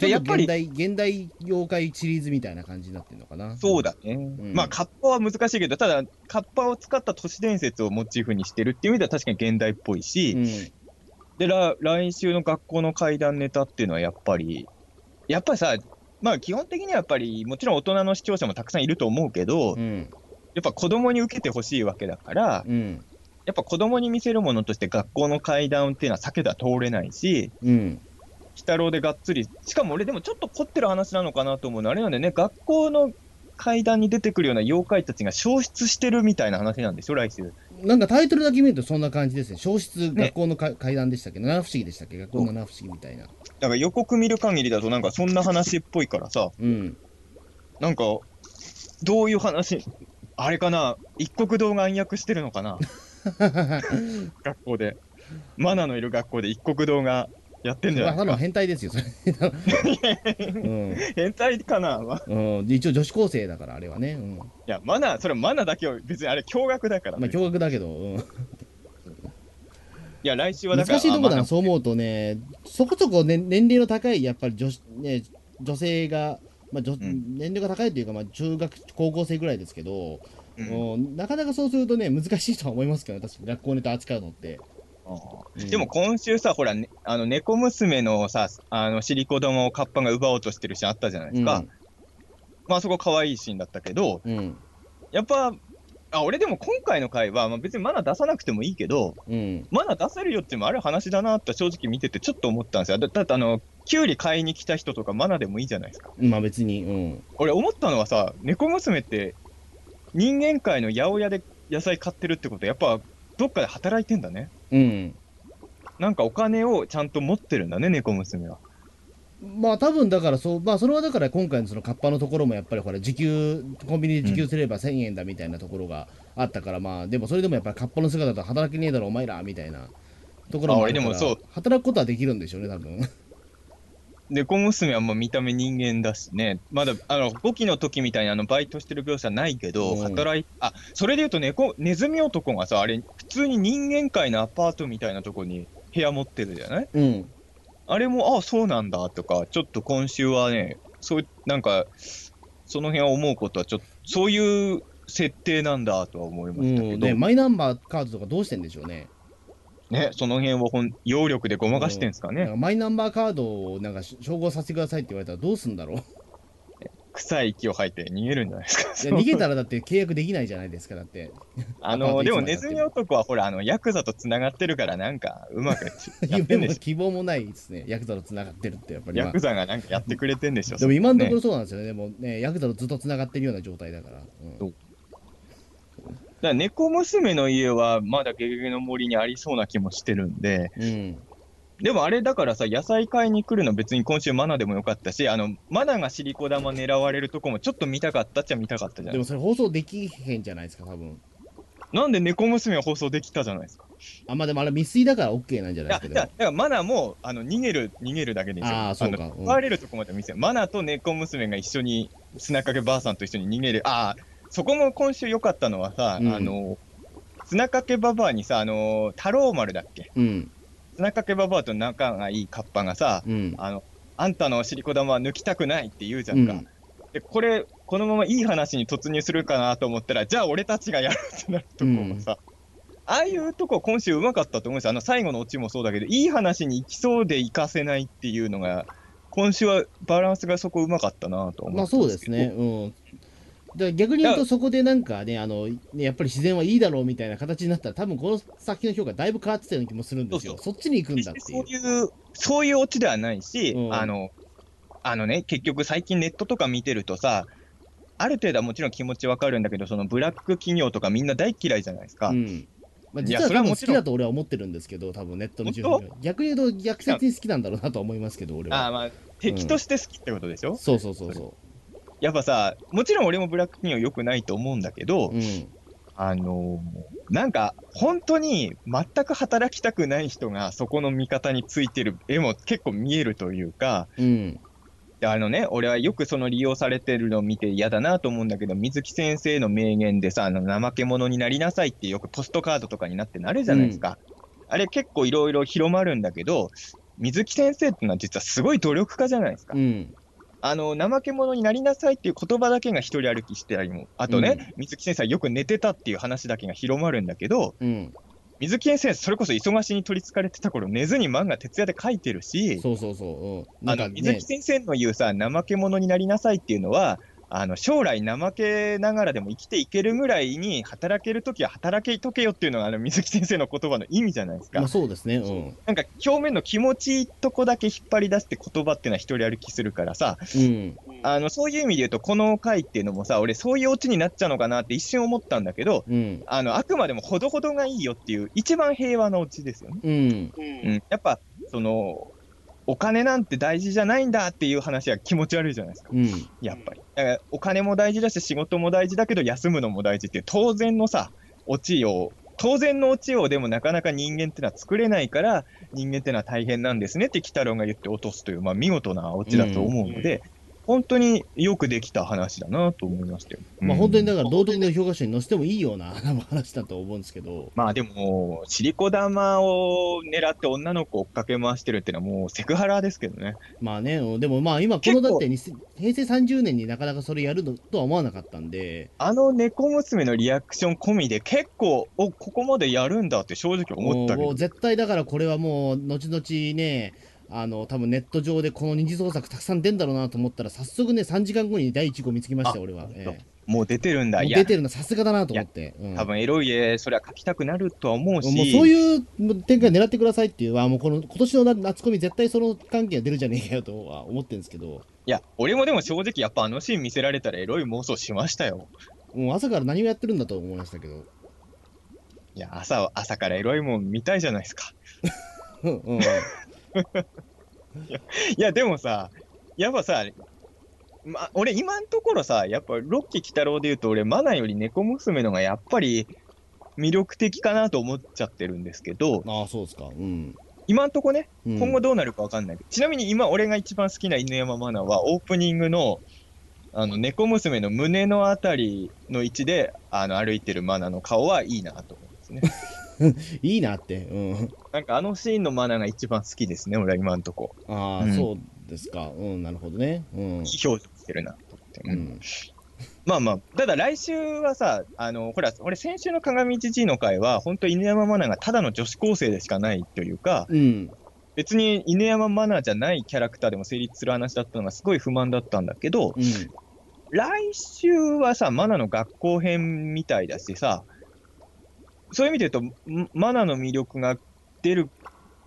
やっぱり現代妖怪シリーズみたいな感じになってるのかな。そうだね、まあカッパは難しいけど、ただカッパを使った都市伝説をモチーフにしてるっていう意味では確かに現代っぽいし、で来週の学校の怪談ネタっていうのはやっぱりさ、まあ基本的にはやっぱりもちろん大人の視聴者もたくさんいると思うけど、やっぱ子供に受けてほしいわけだから、やっぱ子供に見せるものとして学校の怪談っていうのは避けたら通れないし、鬼太郎でがっつり、しかも俺でもちょっと凝ってる話なのかなと思うのあれなんでね、学校の怪談に出てくるような妖怪たちが消失してるみたいな話なんでしょ、来週。なんかタイトルだけ見るとそんな感じですね。消失、学校の怪談でしたっけ、七不思議でしたっけ、学校の七不思議みたいな。だから予告見る限りだとなんかそんな話っぽいからさ、なんかどういう話、あれかな、一国堂が暗躍してるのかな。学校でマナのいる学校で一国堂がやってんじゃないですか。変態ですよそれ。変態かな。一応女子高生だからあれはね。いやマナ、それマナだけを別にあれ驚愕だから。まあ驚愕だけど、いや来週はだから難しいとこだな。そう思うとね、そこそこね年齢の高いやっぱり女性が、まあ年齢が高いというか、まあ中学高校生ぐらいですけど、なかなかそうするとね難しいとは思いますけど、私学校ネタ扱うのって。でも今週さ、ほら、ね、猫娘のさ、尻子供をカッパが奪おうとしてるシーンあったじゃないですか。まあそこ可愛いシーンだったけど、やっぱ俺でも今回の回は、まあ、別にマナ出さなくてもいいけど、マナ出せるよってもある話だなって正直見ててちょっと思ったんですよ。だってキュウリ買いに来た人とかマナでもいいじゃないですか。まあ別に、俺思ったのはさ、猫娘って人間界の八百屋で野菜買ってるってこと、やっぱどっかで働いてんだね。なんかお金をちゃんと持ってるんだね、猫娘は。まあ多分だからまあそれはだから今回のそのカッパのところもやっぱりほら、コンビニで時給すれば1000円だみたいなところがあったから、まあでもそれでもやっぱりカッパの姿だと働けねえだろお前らみたいなところもあるから、働くことはできるんでしょうね多分。猫娘はもう見た目人間だしね、まだ5期の時みたいにバイトしてる描写ないけど、それでいうとネズミ男がさ、あれ普通に人間界のアパートみたいなとこに部屋持ってるじゃない、うん、あれもああそうなんだとか、ちょっと今週はね、そうなんかその辺は思うことはちょっとそういう設定なんだとは思いましたけど、うんね、マイナンバーカードとかどうしてんでしょうね。ね、その辺を揚力でごまかしてんすかね。マイナンバーカードをなんか照合させてくださいって言われたらどうすんだろう。臭い息を吐いて逃げるんじゃないですか。いや逃げたらだって契約できないじゃないですか。だってでもネズミ男はほらヤクザとつながってるからなんかうまくやってんでしょ。希望もないですね、ヤクザとつながってるって。やっぱり、まあ、ヤクザがなんかやってくれてんでしょ。でも今のところそうなんですよね。でもね、ヤクザとずっとつながってるような状態だから、うんだから猫娘の家はまだゲゲゲの森にありそうな気もしてるんで、うん、でもあれだからさ、野菜買いに来るの別に今週マナでもよかったし、マナが尻子玉狙われるとこもちょっと見たかったっちゃ見たかったじゃん。でもそれ放送できへんじゃないですか多分。なんで猫娘は放送できたじゃないですか。あまあでもあれ未遂だから OK なんじゃないですか。だからマナも逃げるだけでしょ。ああそうか。奪われるとこまで見せる。マナと猫娘が一緒に砂かけばあさんと一緒に逃げる。ああ。そこも今週良かったのはさ、うん、砂かけばばあにさ、太郎丸だっけ、うん、砂かけばばあと仲がいいカッパがさ、うん、あんたのお尻子玉は抜きたくないって言うじゃんか、うん、でこのままいい話に突入するかなと思ったら、じゃあ俺たちがやるってなるとこもさ、うん、ああいうとこ今週うまかったと思うんですよ。最後のオチもそうだけど、いい話に行きそうで行かせないっていうのが今週はバランスがそこうまかったなと思うんですけど。まあそうですね、うん逆に言うと、そこでなんかね、やっぱり自然はいいだろうみたいな形になったら、多分この先の評価、だいぶ変わってたような気もするんですよ。そっちに行くんだっていう。そういうオチではないし、うん、ね、結局、最近ネットとか見てるとさ、ある程度はもちろん気持ちわかるんだけど、そのブラック企業とかみんな大嫌いじゃないですか。うんまあ、実は多分好きだと俺は思ってるんですけど、多分ネットの情報逆に言うと、逆説に好きなんだろうなとは思いますけど、俺は。まあ、敵として好きってことでしょ、うん、そうそうそうそう。やっぱさ、もちろん俺もブラック企業良くないと思うんだけど、うん、なんか本当に全く働きたくない人がそこの味方についてる絵も結構見えるというか、うん、俺はよくその利用されてるのを見て嫌だなと思うんだけど、水木先生の名言でさ、怠け者になりなさいってよくポストカードとかになってなるじゃないですか。うん、あれ結構いろいろ広まるんだけど、水木先生ってのは実はすごい努力家じゃないですか。うん怠け者になりなさいっていう言葉だけが一人歩きしてたりも、あとね、うん、水木先生はよく寝てたっていう話だけが広まるんだけど、うん、水木先生それこそ忙しに取りつかれてた頃、寝ずに漫画徹夜で書いてるし、そうそうそう、うん、水木先生の言うさ、怠け者になりなさいっていうのは、将来怠けながらでも生きていけるぐらいに働けるときは働きとけよっていうのが水木先生の言葉の意味じゃないですか。まあそうですね、うん、なんか表面の気持ちいいとこだけ引っ張り出して言葉っていうのは一人歩きするからさ、うん、そういう意味で言うとこの回っていうのもさ、俺そういうオチになっちゃうのかなって一瞬思ったんだけど、うん、あくまでもほどほどがいいよっていう一番平和なオチですよね、うんうん、やっぱお金なんて大事じゃないんだっていう話は気持ち悪いじゃないですか、うん、やっぱりだからお金も大事だし仕事も大事だけど休むのも大事っていう当然のオチをでもなかなか人間ってのは作れないから、人間ってのは大変なんですねって鬼太郎が言って落とすという、まあ、見事なオチだと思うので、うん、本当によくできた話だなと思いましたよ、うん、まあ本当にだから道徳の教科書に載せてもいいような話だと思うんですけど、まあでも尻子玉を狙って女の子を追っかけ回してるっていうのはもうセクハラですけどね。まあね、でもまあ今このだって平成30年になかなかそれやるのとは思わなかったんで、猫娘のリアクション込みで結構ここまでやるんだって正直思ったけど、もう絶対だからこれはもう後々ね、多分ネット上でこの二次創作たくさん出るんだろうなと思ったら、早速ね3時間後に第1号見つけました俺は、もう出てるんだ、出てるのさすがだなと思って、うん、多分エロい絵それは描きたくなるとは思うし、もうそういう展開狙ってくださいっていうはもうこの今年の夏コミ絶対その関係が出るじゃねえかよとは思ってるんですけど、いや俺もでも正直やっぱシーン見せられたらエロい妄想しましたよ。もう朝から何をやってるんだと思いましたけど、いや朝からエロいもん見たいじゃないですか。うんうんいやでもさ、やっぱさ、俺今のところさ、やっぱロッキー鬼太郎でいうと俺マナより猫娘のがやっぱり魅力的かなと思っちゃってるんですけど。ああそうですか。うん、今んとこね、今後どうなるか分かんない、うん、ちなみに今俺が一番好きな犬山マナはオープニングのあの猫娘の胸のあたりの位置であの歩いてるマナの顔はいいなと思うんですねいいなって、うん、なんかあのシーンのマナが一番好きですね俺は今んとこ。ああ、うん、そうですか、うん、なるほどね、うん、いい表情してるなと思って、うんうん、まあまあただ来週はさ、ほら俺先週の鏡じじいの回は本当犬山マナがただの女子高生でしかないというか、うん別に犬山マナーじゃないキャラクターでも成立する話だったのがすごい不満だったんだけど、うん、来週はさマナの学校編みたいだしさ、そういう意味で言うとマナの魅力が出る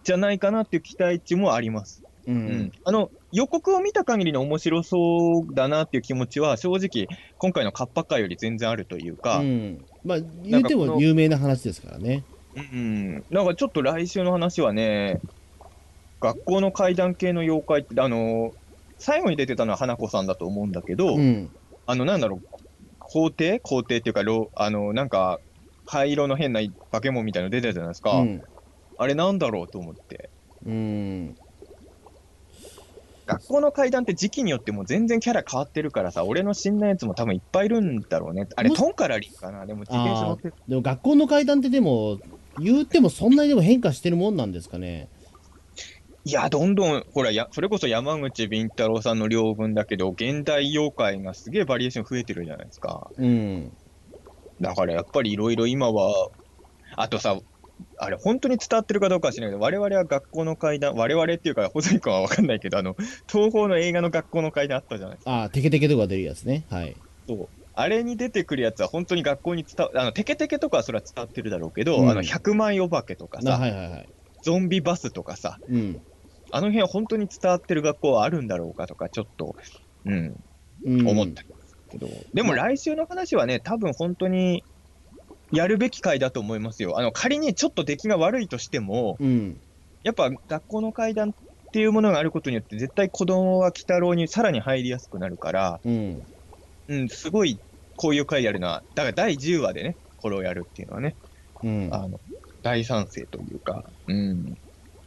じゃないかなっていう期待値もあります、うんうん、予告を見た限りの面白そうだなっていう気持ちは正直今回のカッパ回より全然あるというか、うん、まあ言うても有名な話ですからね、うん、なんかちょっと来週の話はね学校の怪談系の妖怪って、最後に出てたのは花子さんだと思うんだけど、うん、なんだろう、皇帝っていうか、なんか、灰色の変な化け物みたいなの出てたじゃないですか、うん、あれなんだろうと思って、うん。学校の怪談って時期によっても全然キャラ変わってるからさ、俺の死んだやつも多分いっぱいいるんだろうね、あれ、トンカラリンかな、でも自転車乗って、でも学校の怪談って、でも、言うてもそんなにでも変化してるもんなんですかね。いやどんどんほらそれこそ山口敏太郎さんの領分だけど現代妖怪がすげえバリエーション増えてるじゃないですか、うん、だからやっぱりいろいろ今はあとさあれ本当に伝わってるかどうかは知らないけど我々は学校の怪談我々っていうか細井君は分かんないけど東宝の映画の学校の怪談あったじゃないですか。ああテケテケとか出るやつね。はいそうあれに出てくるやつは本当に学校にテケテケとかはそれは伝わってるだろうけど、うん、100枚お化けとかさ、はいはいはい、ゾンビバスとかさ、うんあの辺は本当に伝わってる学校はあるんだろうかとかちょっと、うんうん、思ったけどでも来週の話はね多分本当にやるべき回だと思いますよ。仮にちょっと出来が悪いとしても、うん、やっぱ学校の怪談っていうものがあることによって絶対子供は鬼太郎にさらに入りやすくなるから、うんうん、すごいこういう回やるのはだから第10話でねこれをやるっていうのはね、うん、大賛成というかうん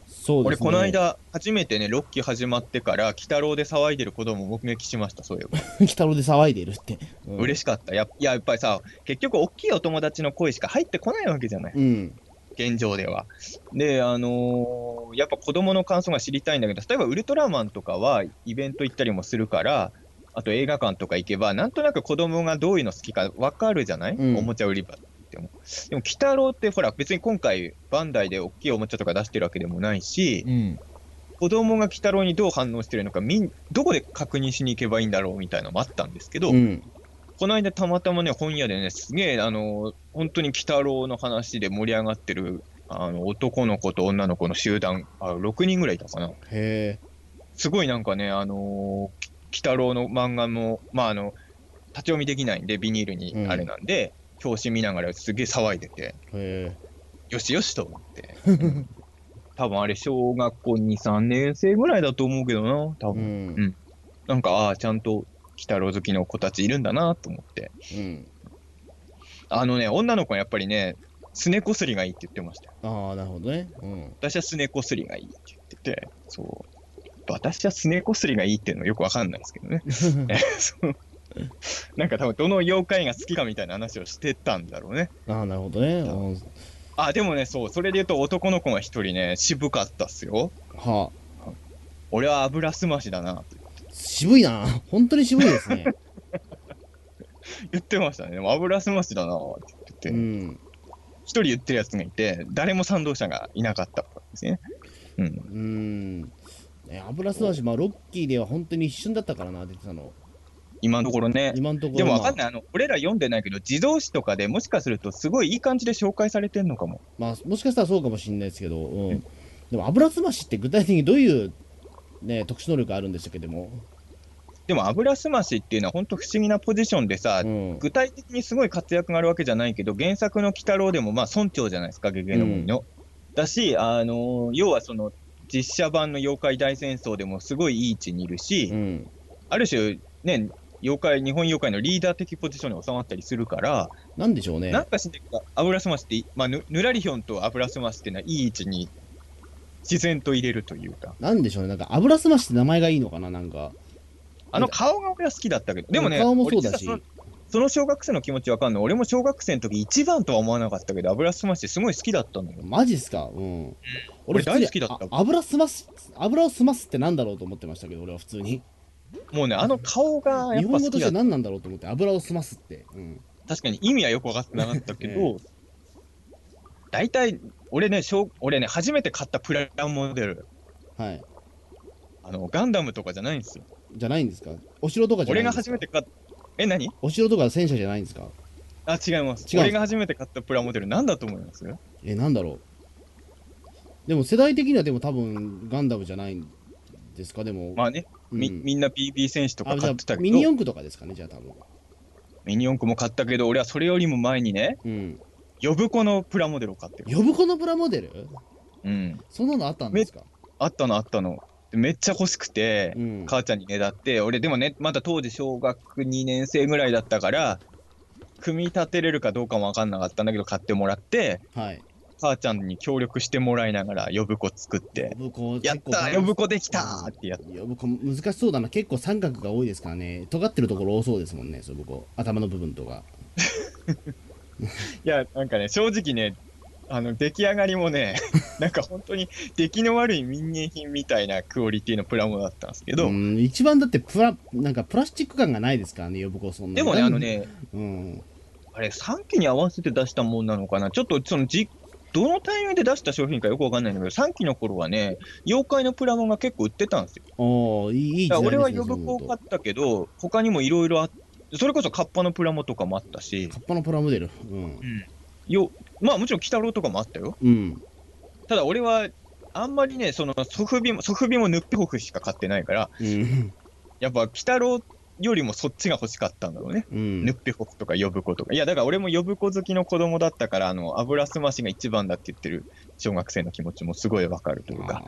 そうですね、俺この間初めてね6期始まってから鬼太郎で騒いでる子供を目撃しました。そういえば鬼太郎で騒いでるって、うん、嬉しかった。やっぱりさ結局大きいお友達の声しか入ってこないわけじゃない、うん、現状ではでやっぱ子供の感想が知りたいんだけど例えばウルトラマンとかはイベント行ったりもするからあと映画館とか行けばなんとなく子供がどういうの好きか分かるじゃない、うん、おもちゃ売り場でも鬼太郎ってほら別に今回バンダイで大きいおもちゃとか出してるわけでもないし、うん、子供が鬼太郎にどう反応してるのかどこで確認しに行けばいいんだろうみたいなのもあったんですけど、うん、この間たまたまね本屋でねすげえ本当に鬼太郎の話で盛り上がってる男の子と女の子の集団6人ぐらいいたかな。へーすごいなんかね鬼太郎の漫画もまあ立ち読みできないんでビニールにあれなんで、うん表紙見ながらすげえ騒いでてよしよしと思って多分あれ小学校 2,3 年生ぐらいだと思うけどな多分、うんうん、なんかああちゃんと鬼太郎好きの子たちいるんだなと思って、うん、女の子はやっぱりねすねこすりがいいって言ってました。ああなるほどね、うん、私はすねこすりがいいって言っててそう私はすねこすりがいいっていうのよくわかんないですけどねそうなんか多分どの妖怪が好きかみたいな話をしてたんだろうね。ああなるほどね。あでもねそうそれで言うと男の子が一人ね渋かったっすよ。はあ俺は油すましだな。渋いな本当に渋いですね言ってましたね。でも油すましだなって言ってて、うん、一人言ってるやつがいて誰も賛同者がいなかったからですね。うんね油すましまあロッキーでは本当に一瞬だったからな出てたの今のところね。でも分かんない俺ら読んでないけど自動詞とかでもしかするとすごいいい感じで紹介されてんのかも。まあもしかしたらそうかもしれないですけど、うんうん、でも油すましって具体的にどういう、ね、特殊能力があるんでしたっけ。でも油すましっていうのは本当不思議なポジションでさ、うん、具体的にすごい活躍があるわけじゃないけど原作の鬼太郎でもまあ村長じゃないですかゲゲの鬼の、うん、だし要はその実写版の妖怪大戦争でもすごいいい位置にいるし、うん、ある種ね日本妖怪のリーダー的ポジションに収まったりするからなんでしょうね。なんかしんでるか油すましって、まあ、ぬらりひょんと油すましっていうのはいい位置に自然と入れるというか。なんでしょうね、なんか油すましって名前がいいのかな、なんか。あの顔が俺は好きだったけど、でもね、顔もそうだし。その小学生の気持ちわかんない。俺も小学生の時一番とは思わなかったけど、油すましすごい好きだったのよ。マジっすか。うん。俺大好きだった。油をすますってなんだろうと思ってましたけど、俺は普通に。もうね、あの顔がやっぱ好きだった。日本語として何なんだろうと思って、油をすますって。うん。確かに意味はよく分かってなかったけど、大体俺ね初めて買ったプラモデル。はい。ガンダムとかじゃないんですよ。じゃないんですか。お城とかじゃないんですか。俺が初めて買った。え、何？お城とか戦車じゃないんですか？あ、違います。俺が初めて買ったプラモデル、なんだと思います？え、なんだろう。でも世代的にはでも多分ガンダムじゃないんですか、でも。まあね、うん、みんな BB 戦士とか買ってたけど。ミニ四駆とかですかね、じゃあ多分。ミニ四駆も買ったけど、俺はそれよりも前にね、うん、呼ぶ子のプラモデルを買ってる。呼ぶ子のプラモデル？うん。そんなのあったんですか？あったのあったの。めっちゃ欲しくて、うん、母ちゃんにねだって、俺でもね、まだ当時小学2年生ぐらいだったから組み立てれるかどうかも分かんなかったんだけど買ってもらって、はい、母ちゃんに協力してもらいながら呼ぶ子作ってやった呼ぶ子できたーってやった。呼ぶ子難しそうだな、結構三角が多いですからね、尖ってるところ多そうですもんね、呼ぶ子頭の部分とかいやなんかね、正直ね出来上がりもね、なんか本当に出来の悪い民芸品みたいなクオリティのプラモだったんですけど、うん、一番だってなんかプラスチック感がないですからね、呼ぶ子そんな。でもね、うん、あれ3期に合わせて出したもんなのかな、ちょっとそのどのタイミングで出した商品かよくわかんないんだけど、3期の頃はね、妖怪のプラモが結構売ってたんですよ。おー、いい時代ですね。俺は呼ぶ子を買ったけど、他にもいろいろあって、それこそカッパのプラモとかもあったし。カッパのプラモデル、うん、うんよ、まあもちろん鬼太郎とかもあったよ、うん、ただ俺はあんまりね、そのソフビもヌッペホフしか買ってないから、うん、やっぱ鬼太郎よりもそっちが欲しかったんだろうね、うん、ヌッペホフとか呼ぶ子とか。いやだから俺も呼ぶ子好きの子供だったから、油すましが一番だって言ってる小学生の気持ちもすごいわかるというか、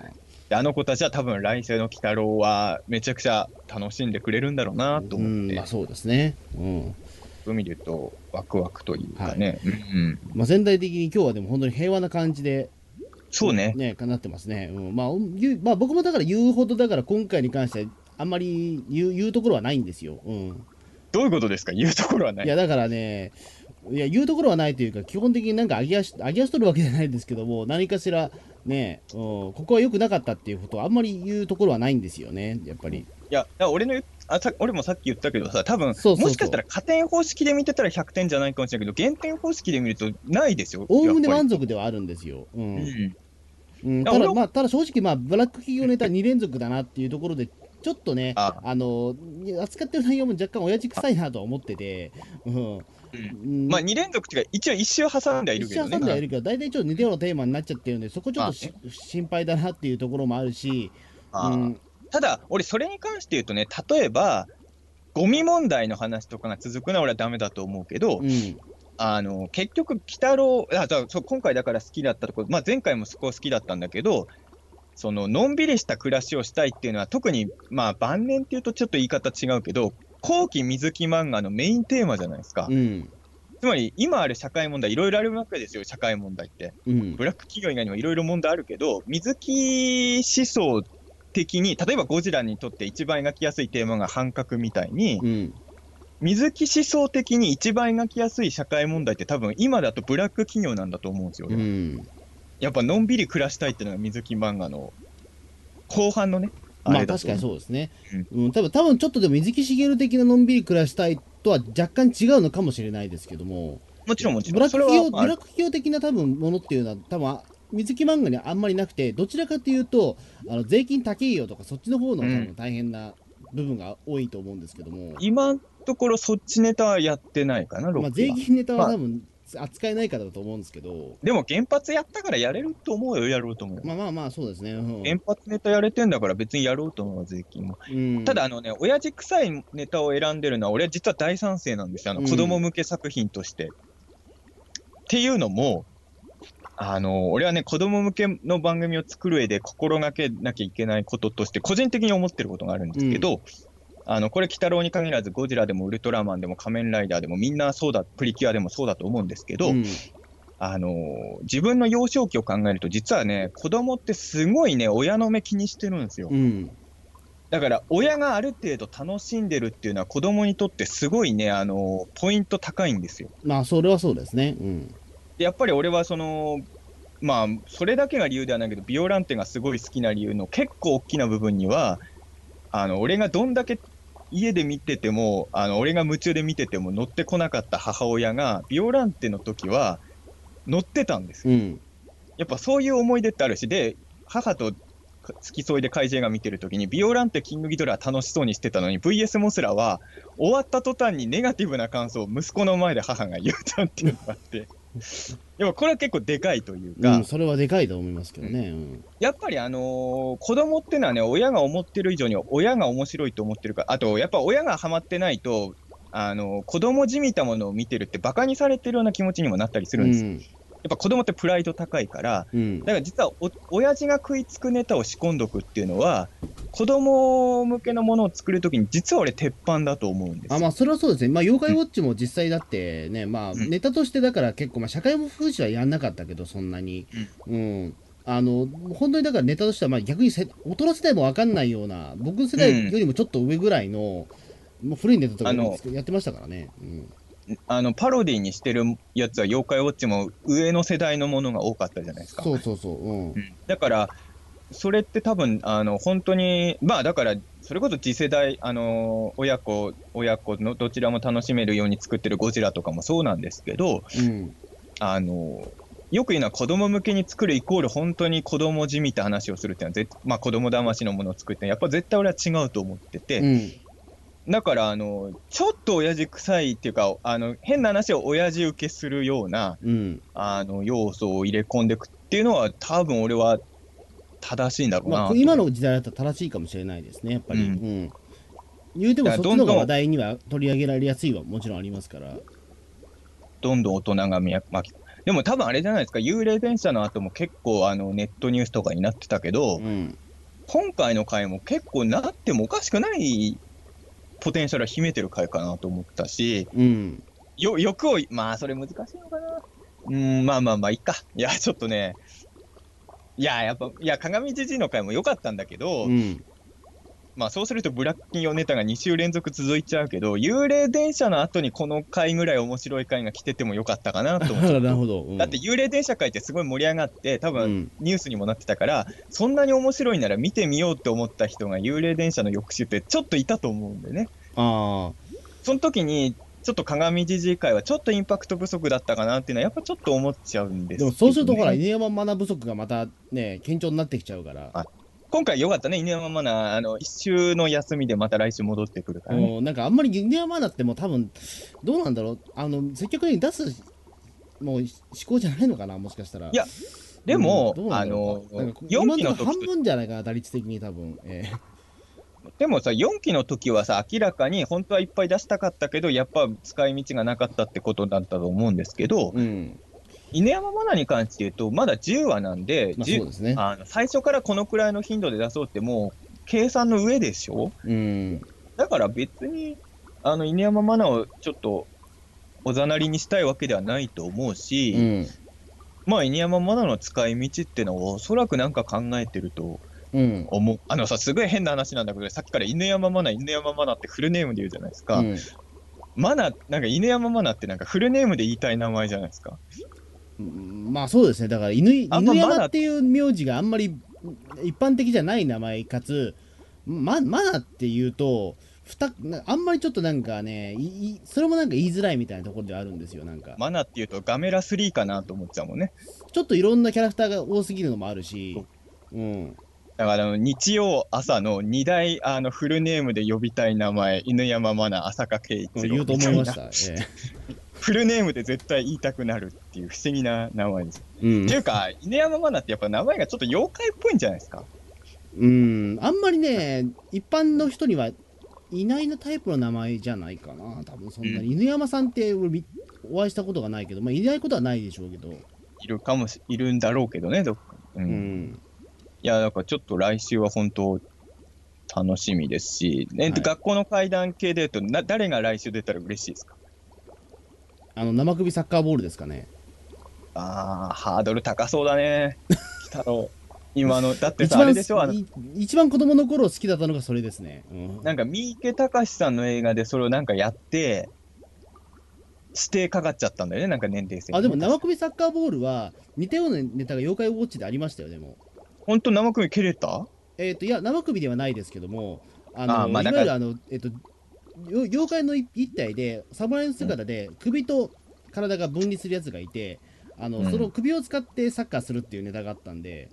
あの子たちは多分来世の鬼太郎はめちゃくちゃ楽しんでくれるんだろうなと思って、まあそうですね、うん海で言うとワクワクというかね、まあ全体的に今日はでも本当に平和な感じで、そうね、なってますね。うん、まあ僕もだから言うほどだから今回に関してはあんまり言うところはないんですよ。うん、どういうことですか、言うところはない。いやだからね、いや言うところはないというか、基本的になんか上げ足取るわけじゃないですけども、何かしらね、ここは良くなかったっていうことはあんまり言うところはないんですよね、やっぱり。いや俺もさっき言ったけどさ、多分もしかしたら加点方式で見てたら100点じゃないかもしれないけど、減点方式で見るとないですよ。おおむね満足ではあるんですよ。ただ正直、まあ、ブラック企業ネタ2連続だなっていうところで、ちょっとね、扱ってる内容も若干親父臭いなとは思ってて、まあ2連続っていうか、一応1周挟んではいるけどね。1周挟んではいるけど、大体ちょっと似たようなテーマになっちゃってるんで、そこちょっと心配だなっていうところもあるし。ただ、俺、それに関して言うとね、例えば、ゴミ問題の話とかが続くのは俺はダメだと思うけど、結局、鬼太郎、今回だから好きだったところ、まあ、前回もそこ好きだったんだけど、その、のんびりした暮らしをしたいっていうのは、特に、まあ、晩年っていうとちょっと言い方違うけど、後期水木漫画のメインテーマじゃないですか。つまり、今ある社会問題、いろいろあるわけですよ、社会問題って。ブラック企業以外にもいろいろ問題あるけど、水木思想的に例えばゴジラにとって一番描きやすいテーマが反核みたいに、水木思想的に一番描きやすい社会問題って多分今だとブラック企業なんだと思うんですよ、やっぱのんびり暮らしたいっていうのが水木漫画の後半のね、まあ確かにそうですね、多分ちょっとでも水木しげる的なのんびり暮らしたいとは若干違うのかもしれないですけども、もちろんブラック企業的な多分ものっていうのは多分水木漫画にはあんまりなくて、どちらかというと税金高いよとかそっちの方の大変な部分が多いと思うんですけども、今のところそっちネタはやってないかな。まあ税金ネタは多分扱えないからだと思うんですけど、でも原発やったからやれると思うよ、やろうと思う。まあそうですね、原発ネタやれてんだから別にやろうと思う、税金も。ただね、親父臭いネタを選んでるのは俺は実は大賛成なんですよ、子供向け作品として。っていうのも俺はね、子供向けの番組を作る上で心がけなきゃいけないこととして個人的に思ってることがあるんですけど、これ鬼太郎に限らずゴジラでもウルトラマンでも仮面ライダーでもみんなそうだ、プリキュアでもそうだと思うんですけど、自分の幼少期を考えると、実はね、子供ってすごいね、親の目気にしてるんですよ。うん、だから、親がある程度楽しんでるっていうのは、子供にとってすごいね、ポイント高いんですよ。まあ、それはそうですね。うん、でやっぱり俺はその、まあ、それだけが理由ではないけど、ビオランテがすごい好きな理由の結構大きな部分には、俺がどんだけ家で見てても、俺が夢中で見てても乗ってこなかった母親が、ビオランテの時は、乗ってたんですよ、うん、やっぱそういう思い出ってあるし、で母と付き添いで怪獣映画見てるときにビオランテキングギドラ楽しそうにしてたのに VS モスラは終わった途端にネガティブな感想を息子の前で母が言うたっていうのがあってやっぱこれは結構でかいというか、うん、それはでかいと思いますけどね、うん、やっぱり子供ってのはね、親が思ってる以上に親が面白いと思ってるから、あとやっぱ親がハマってないと子供じみたものを見てるってバカにされてるような気持ちにもなったりするんですよ、うん、やっぱ子供ってプライド高いから、うん、だから実は親父が食いつくネタを仕込んどくっていうのは子供向けのものを作るときに実は俺鉄板だと思うんですよ。まあそれはそうですね。まあ妖怪ウォッチも実際だってね、うん、まあネタとしてだから結構、まあ、社会風刺はやんなかったけどそんなに、うん、うん、本当にだからネタとしてはまあ逆に大人世代も分かんないような、僕の世代よりもちょっと上ぐらいの、うん、もう古いネタとかやってましたからね。うん、パロディにしてるやつは妖怪ウォッチも上の世代のものが多かったじゃないですか。そうそうそう、うんうん、だからそれって多分本当にまあだからそれこそ次世代親子のどちらも楽しめるように作ってるゴジラとかもそうなんですけど、うん、よく言うのは子供向けに作るイコール本当に子供じみた話をするっていうのは、まあ、子供だましのものを作ってやっぱ絶対俺は違うと思ってて。うん、だからちょっと親父臭いっていうか変な話を親父受けするような、うん、要素を入れ込んでいくっていうのは多分俺は正しいんだろうな、まあ、今の時代だったら正しいかもしれないですねやっぱり、うんうん、言うてもそっちの方が話題には取り上げられやすいはもちろんありますから、どんどん大人が巻きでも多分あれじゃないですか、幽霊電車の後も結構ネットニュースとかになってたけど、うん、今回の回も結構なってもおかしくないポテンシャルは秘めてる回かなと思ったし、うん、欲を、まあそれ難しいのかな、うん、まあまあまあいいか、いやちょっとね、いややっぱいや鏡じじいの回も良かったんだけど、うん、まあそうするとブラッキン用ネタが2週連続続いちゃうけど、幽霊電車の後にこの回ぐらい面白い回が来てても良かったかなと思ってなるほど、うん、だって幽霊電車回ってすごい盛り上がって多分ニュースにもなってたから、うん、そんなに面白いなら見てみようと思った人が幽霊電車の翌週ってちょっといたと思うんでね。あ、その時にちょっと鏡じじい会はちょっとインパクト不足だったかなっていうのはやっぱちょっと思っちゃうんですけど、ね、でもそうするとほら犬山マナ不足がまたね堅調になってきちゃうから、今回良かったね、犬山マナ一週の休みでまた来週戻ってくるから、ね、なんかあんまり犬山マナってもう多分どうなんだろう、積極的に出すもう思考じゃないのかな、もしかしたら。いやでも、うん、4期の時半分じゃないかな打率的に多分、でもさ4期の時はさ明らかに本当はいっぱい出したかったけどやっぱ使い道がなかったってことだったと思うんですけど、うん、犬山マナに関して言うとまだ10話なんで、まあそうですね、最初からこのくらいの頻度で出そうってもう計算の上でしょ、うん、だから別に犬山マナをちょっとおざなりにしたいわけではないと思うし、うん、まあ犬山マナの使い道ってのをおそらくなんか考えてると。うん、さすごい変な話なんだけどさっきから犬山マナ犬山マナってフルネームで言うじゃないですか、うん、マナなんか犬山マナってなんかフルネームで言いたい名前じゃないですか、うん、まあそうですね、だから犬山っていう名字があんまり一般的じゃない名前かつ、マナっていうとあんまりちょっとなんかねそれもなんか言いづらいみたいなところであるんですよ。なんかマナっていうとガメラ3かなと思っちゃうもんね、ちょっといろんなキャラクターが多すぎるのもあるし、うんだから日曜朝の2大フルネームで呼びたい名前犬山マナ浅香圭一郎言うと思いました、フルネームで絶対言いたくなるっていう不思議な名前です、うん、っていうか犬山マナってやっぱ名前がちょっと妖怪っぽいんじゃないですか。あんまりね一般の人にはいないなタイプの名前じゃないかな多分そんなに、うん、犬山さんって俺お会いしたことがないけど、まあ、いないことはないでしょうけどいるんだろうけどねどっか、うん、うんいやだからちょっと来週は本当楽しみですし、ねはい、学校の怪談系で言うと誰が来週出たら嬉しいですか。生首サッカーボールですかね。ああ、ハードル高そうだね。北の今のだってさあれでしょ、一番子供の頃好きだったのがそれですね。うん、なんか三池隆さんの映画でそれをなんかやって指定かかっちゃったんだよね、なんか年齢制。あ、でも生首サッカーボールは似たようなネタが妖怪ウォッチでありましたよ。でも本当生首蹴れた？いや生首ではないですけども、まあ、いわゆる妖怪の一体で侍の姿で首と体が分離するやつがいて、うん、その首を使ってサッカーするっていうネタがあったんで、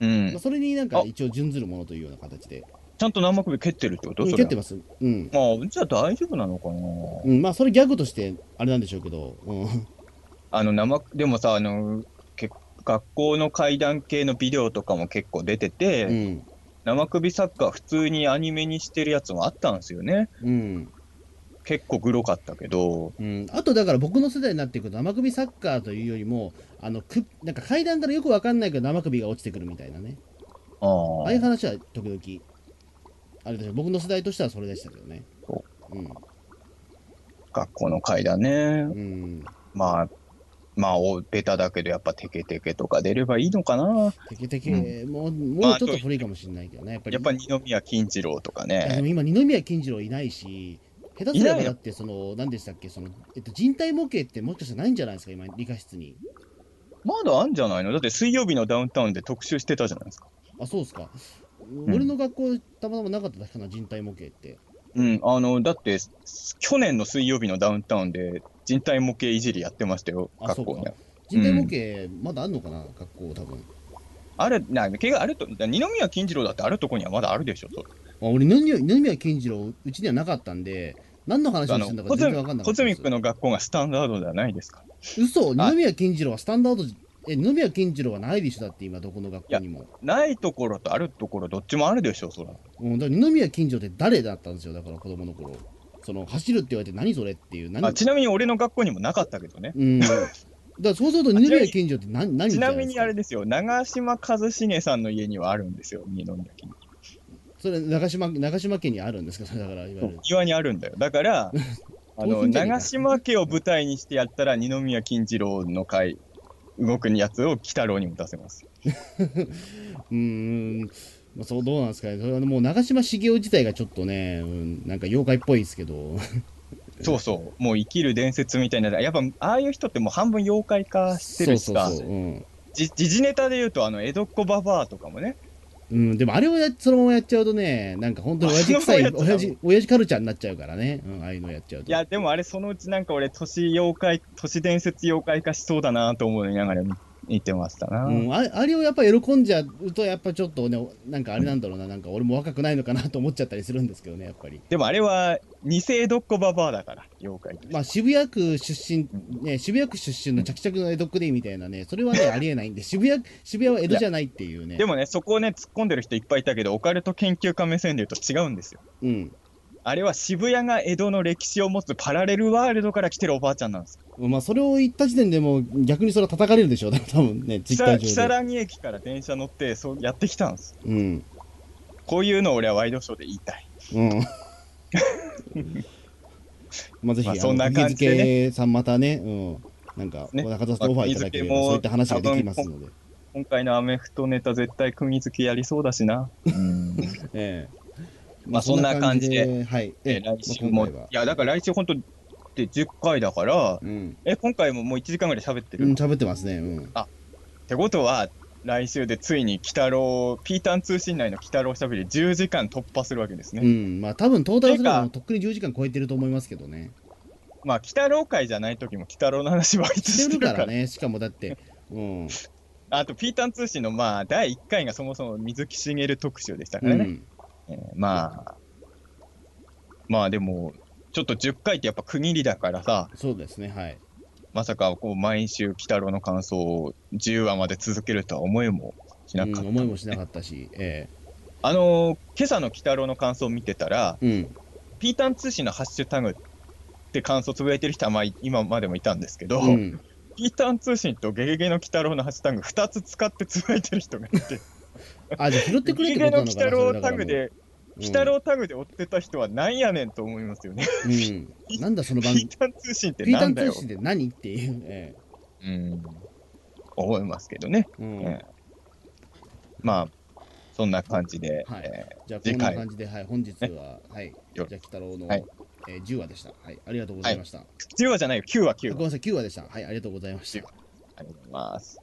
うん、まあそれになんか一応準ずるものというような形で。ちゃんと生首蹴ってるってこと？蹴ってます。うん。まあうちは大丈夫なのかな。うん、まあそれギャグとしてあれなんでしょうけど。うん、でもさ学校の怪談系のビデオとかも結構出てて、うん、生首サッカー普通にアニメにしてるやつもあったんですよね。うん。結構グロかったけど、うん、あとだから僕の世代になっていくと生首サッカーというよりもなんか階段からよくわかんないけど生首が落ちてくるみたいなね。ああいう話は時々あれでしょ。僕の世代としてはそれでしたけどね。そう、うん、学校の階段ね、うん、まあベタだけどやっぱテケテケとか出ればいいのかな。テケテケ、うん、もうちょっと古いかもしれないけどね。やっぱ二宮金次郎とかね。でも今二宮金次郎いないし、下手すればだって何でしたっけ、人体模型ってもしかしたらないんじゃないですか、今理科室に。まだあんじゃないの？だって水曜日のダウンタウンで特集してたじゃないですか。あ、そうですか。うん、俺の学校たまたまなかっただけかな、人体模型って。うん、だって去年の水曜日のダウンタウンで人体模型いじりやってましたよ、学校に。人体模型、うん、まだあんのかな、学校多分。あれな怪我あると二宮金次郎だってあるとこにはまだあるでしょ、それ。俺二宮金次郎うちにはなかったんで何の話をしてんだか全然わかんない。コズミックの学校がスタンダードじゃないですか。嘘、二宮金次郎はスタンダード。二宮金次郎はないでしょ、だって今どこの学校にも。ないところとあるところどっちもあるでしょ、そら。うん、だから二宮金次郎って誰だったんですよ、だから子供の頃。走るって言われて何それっていう。ちなみに俺の学校にもなかったけどね。うん。だからそうすると二宮金次郎って何？ちなみにあれですよ、長嶋一茂さんの家にはあるんですよ、二宮金次郎。それ長島家にあるんですか、それ。だから庭にあるんだよ。だから長島家を舞台にしてやったら二宮金次郎の回動くやつを鬼太郎にも出せます。まあ、そうどうなんですかね。それはもう長嶋茂雄自体がちょっとね、うん、なんか妖怪っぽいですけど。そうそう、もう生きる伝説みたいな。やっぱああいう人ってもう半分妖怪化してるしさ。時事ネタでいうと江戸っ子ババアとかもね。うん、でもあれをそのままやっちゃうとね、なんか本当に親父臭い、親父カルチャーになっちゃうからね、うん、ああいうのやっちゃうと。いや、でもあれ、そのうちなんか俺、都市伝説妖怪化しそうだなと思いながら見てましたな。うん、あれをやっぱ喜んじゃうと、やっぱちょっとね、なんかあれなんだろうな、なんか俺も若くないのかなと思っちゃったりするんですけどね、やっぱり。でもあれは、偽江戸っ子ババアだから、妖怪。まあ、渋谷区出身の着々の江戸っ子でいいみたいなね、それはね、ありえないんで、渋谷は江戸じゃないっていうね。でもね、そこをね、突っ込んでる人いっぱいいたけど、オカルト研究家目線で言うと違うんですよ。うん。あれは渋谷が江戸の歴史を持つパラレルワールドから来てるおばあちゃんなんですよ。まあそれを言った時点でもう逆にそれは叩かれるでしょう、多分ね。木更木駅から電車乗ってそうやってきたんです。うん。こういうのを俺はワイドショーで言いたい。うん。まあぜひ水木さんまたね、うん、なんか中田さんのオファーいただければそういった話ができますので。今回のアメフトネタ絶対釘付けやりそうだしな。ええ。まあそんな感じで、来週も、いやだから来週本当で10回だから、今回ももう1時間ぐらい喋ってる。喋ってますね。あ、ってことは来週でついに鬼太郎、ピータン通信内の鬼太郎しゃべり10時間突破するわけですね。うん、まあ多分トータルすればとっくに10時間超えてると思いますけどね。まあ鬼太郎会じゃない時も鬼太郎の話はいつしてるからね。しかもだって、うん。あとピータン通信のまあ第1回がそもそも水木しげる特集でしたからね。まあでもちょっと10回ってやっぱ区切りだからさ。そうですね、はい。まさかこう毎週鬼太郎の感想を10話まで続けるとは思いもしなかった、ね、思いもしなかったし、今朝の鬼太郎の感想を見てたら、うん、ピータン通信のハッシュタグって感想をつぶやいてる人はまあ今までもいたんですけど、うん、ピータン通信とゲゲゲの鬼太郎のハッシュタグ2つ使ってつぶやいてる人がいて。あ、じゃあ拾ってくれってことなのかな。ゲゲゲの鬼太郎タグで、鬼太郎タグで追ってた人はなんやねんと思いますよね。うん、なんだその番組。ピータン通信ってなんだよ。ピータン通信って何っていう。うん。思いますけどね。うんまあそんな感じで、はいじゃあこんな感じで、はい、本日は、はい、じゃあ鬼太郎の、はい10話でした。はい、ありがとうございました。はい、10話じゃないよ、9話、9話。ごめんなさい、9話でした。はい、ありがとうございました。ありがとうございます。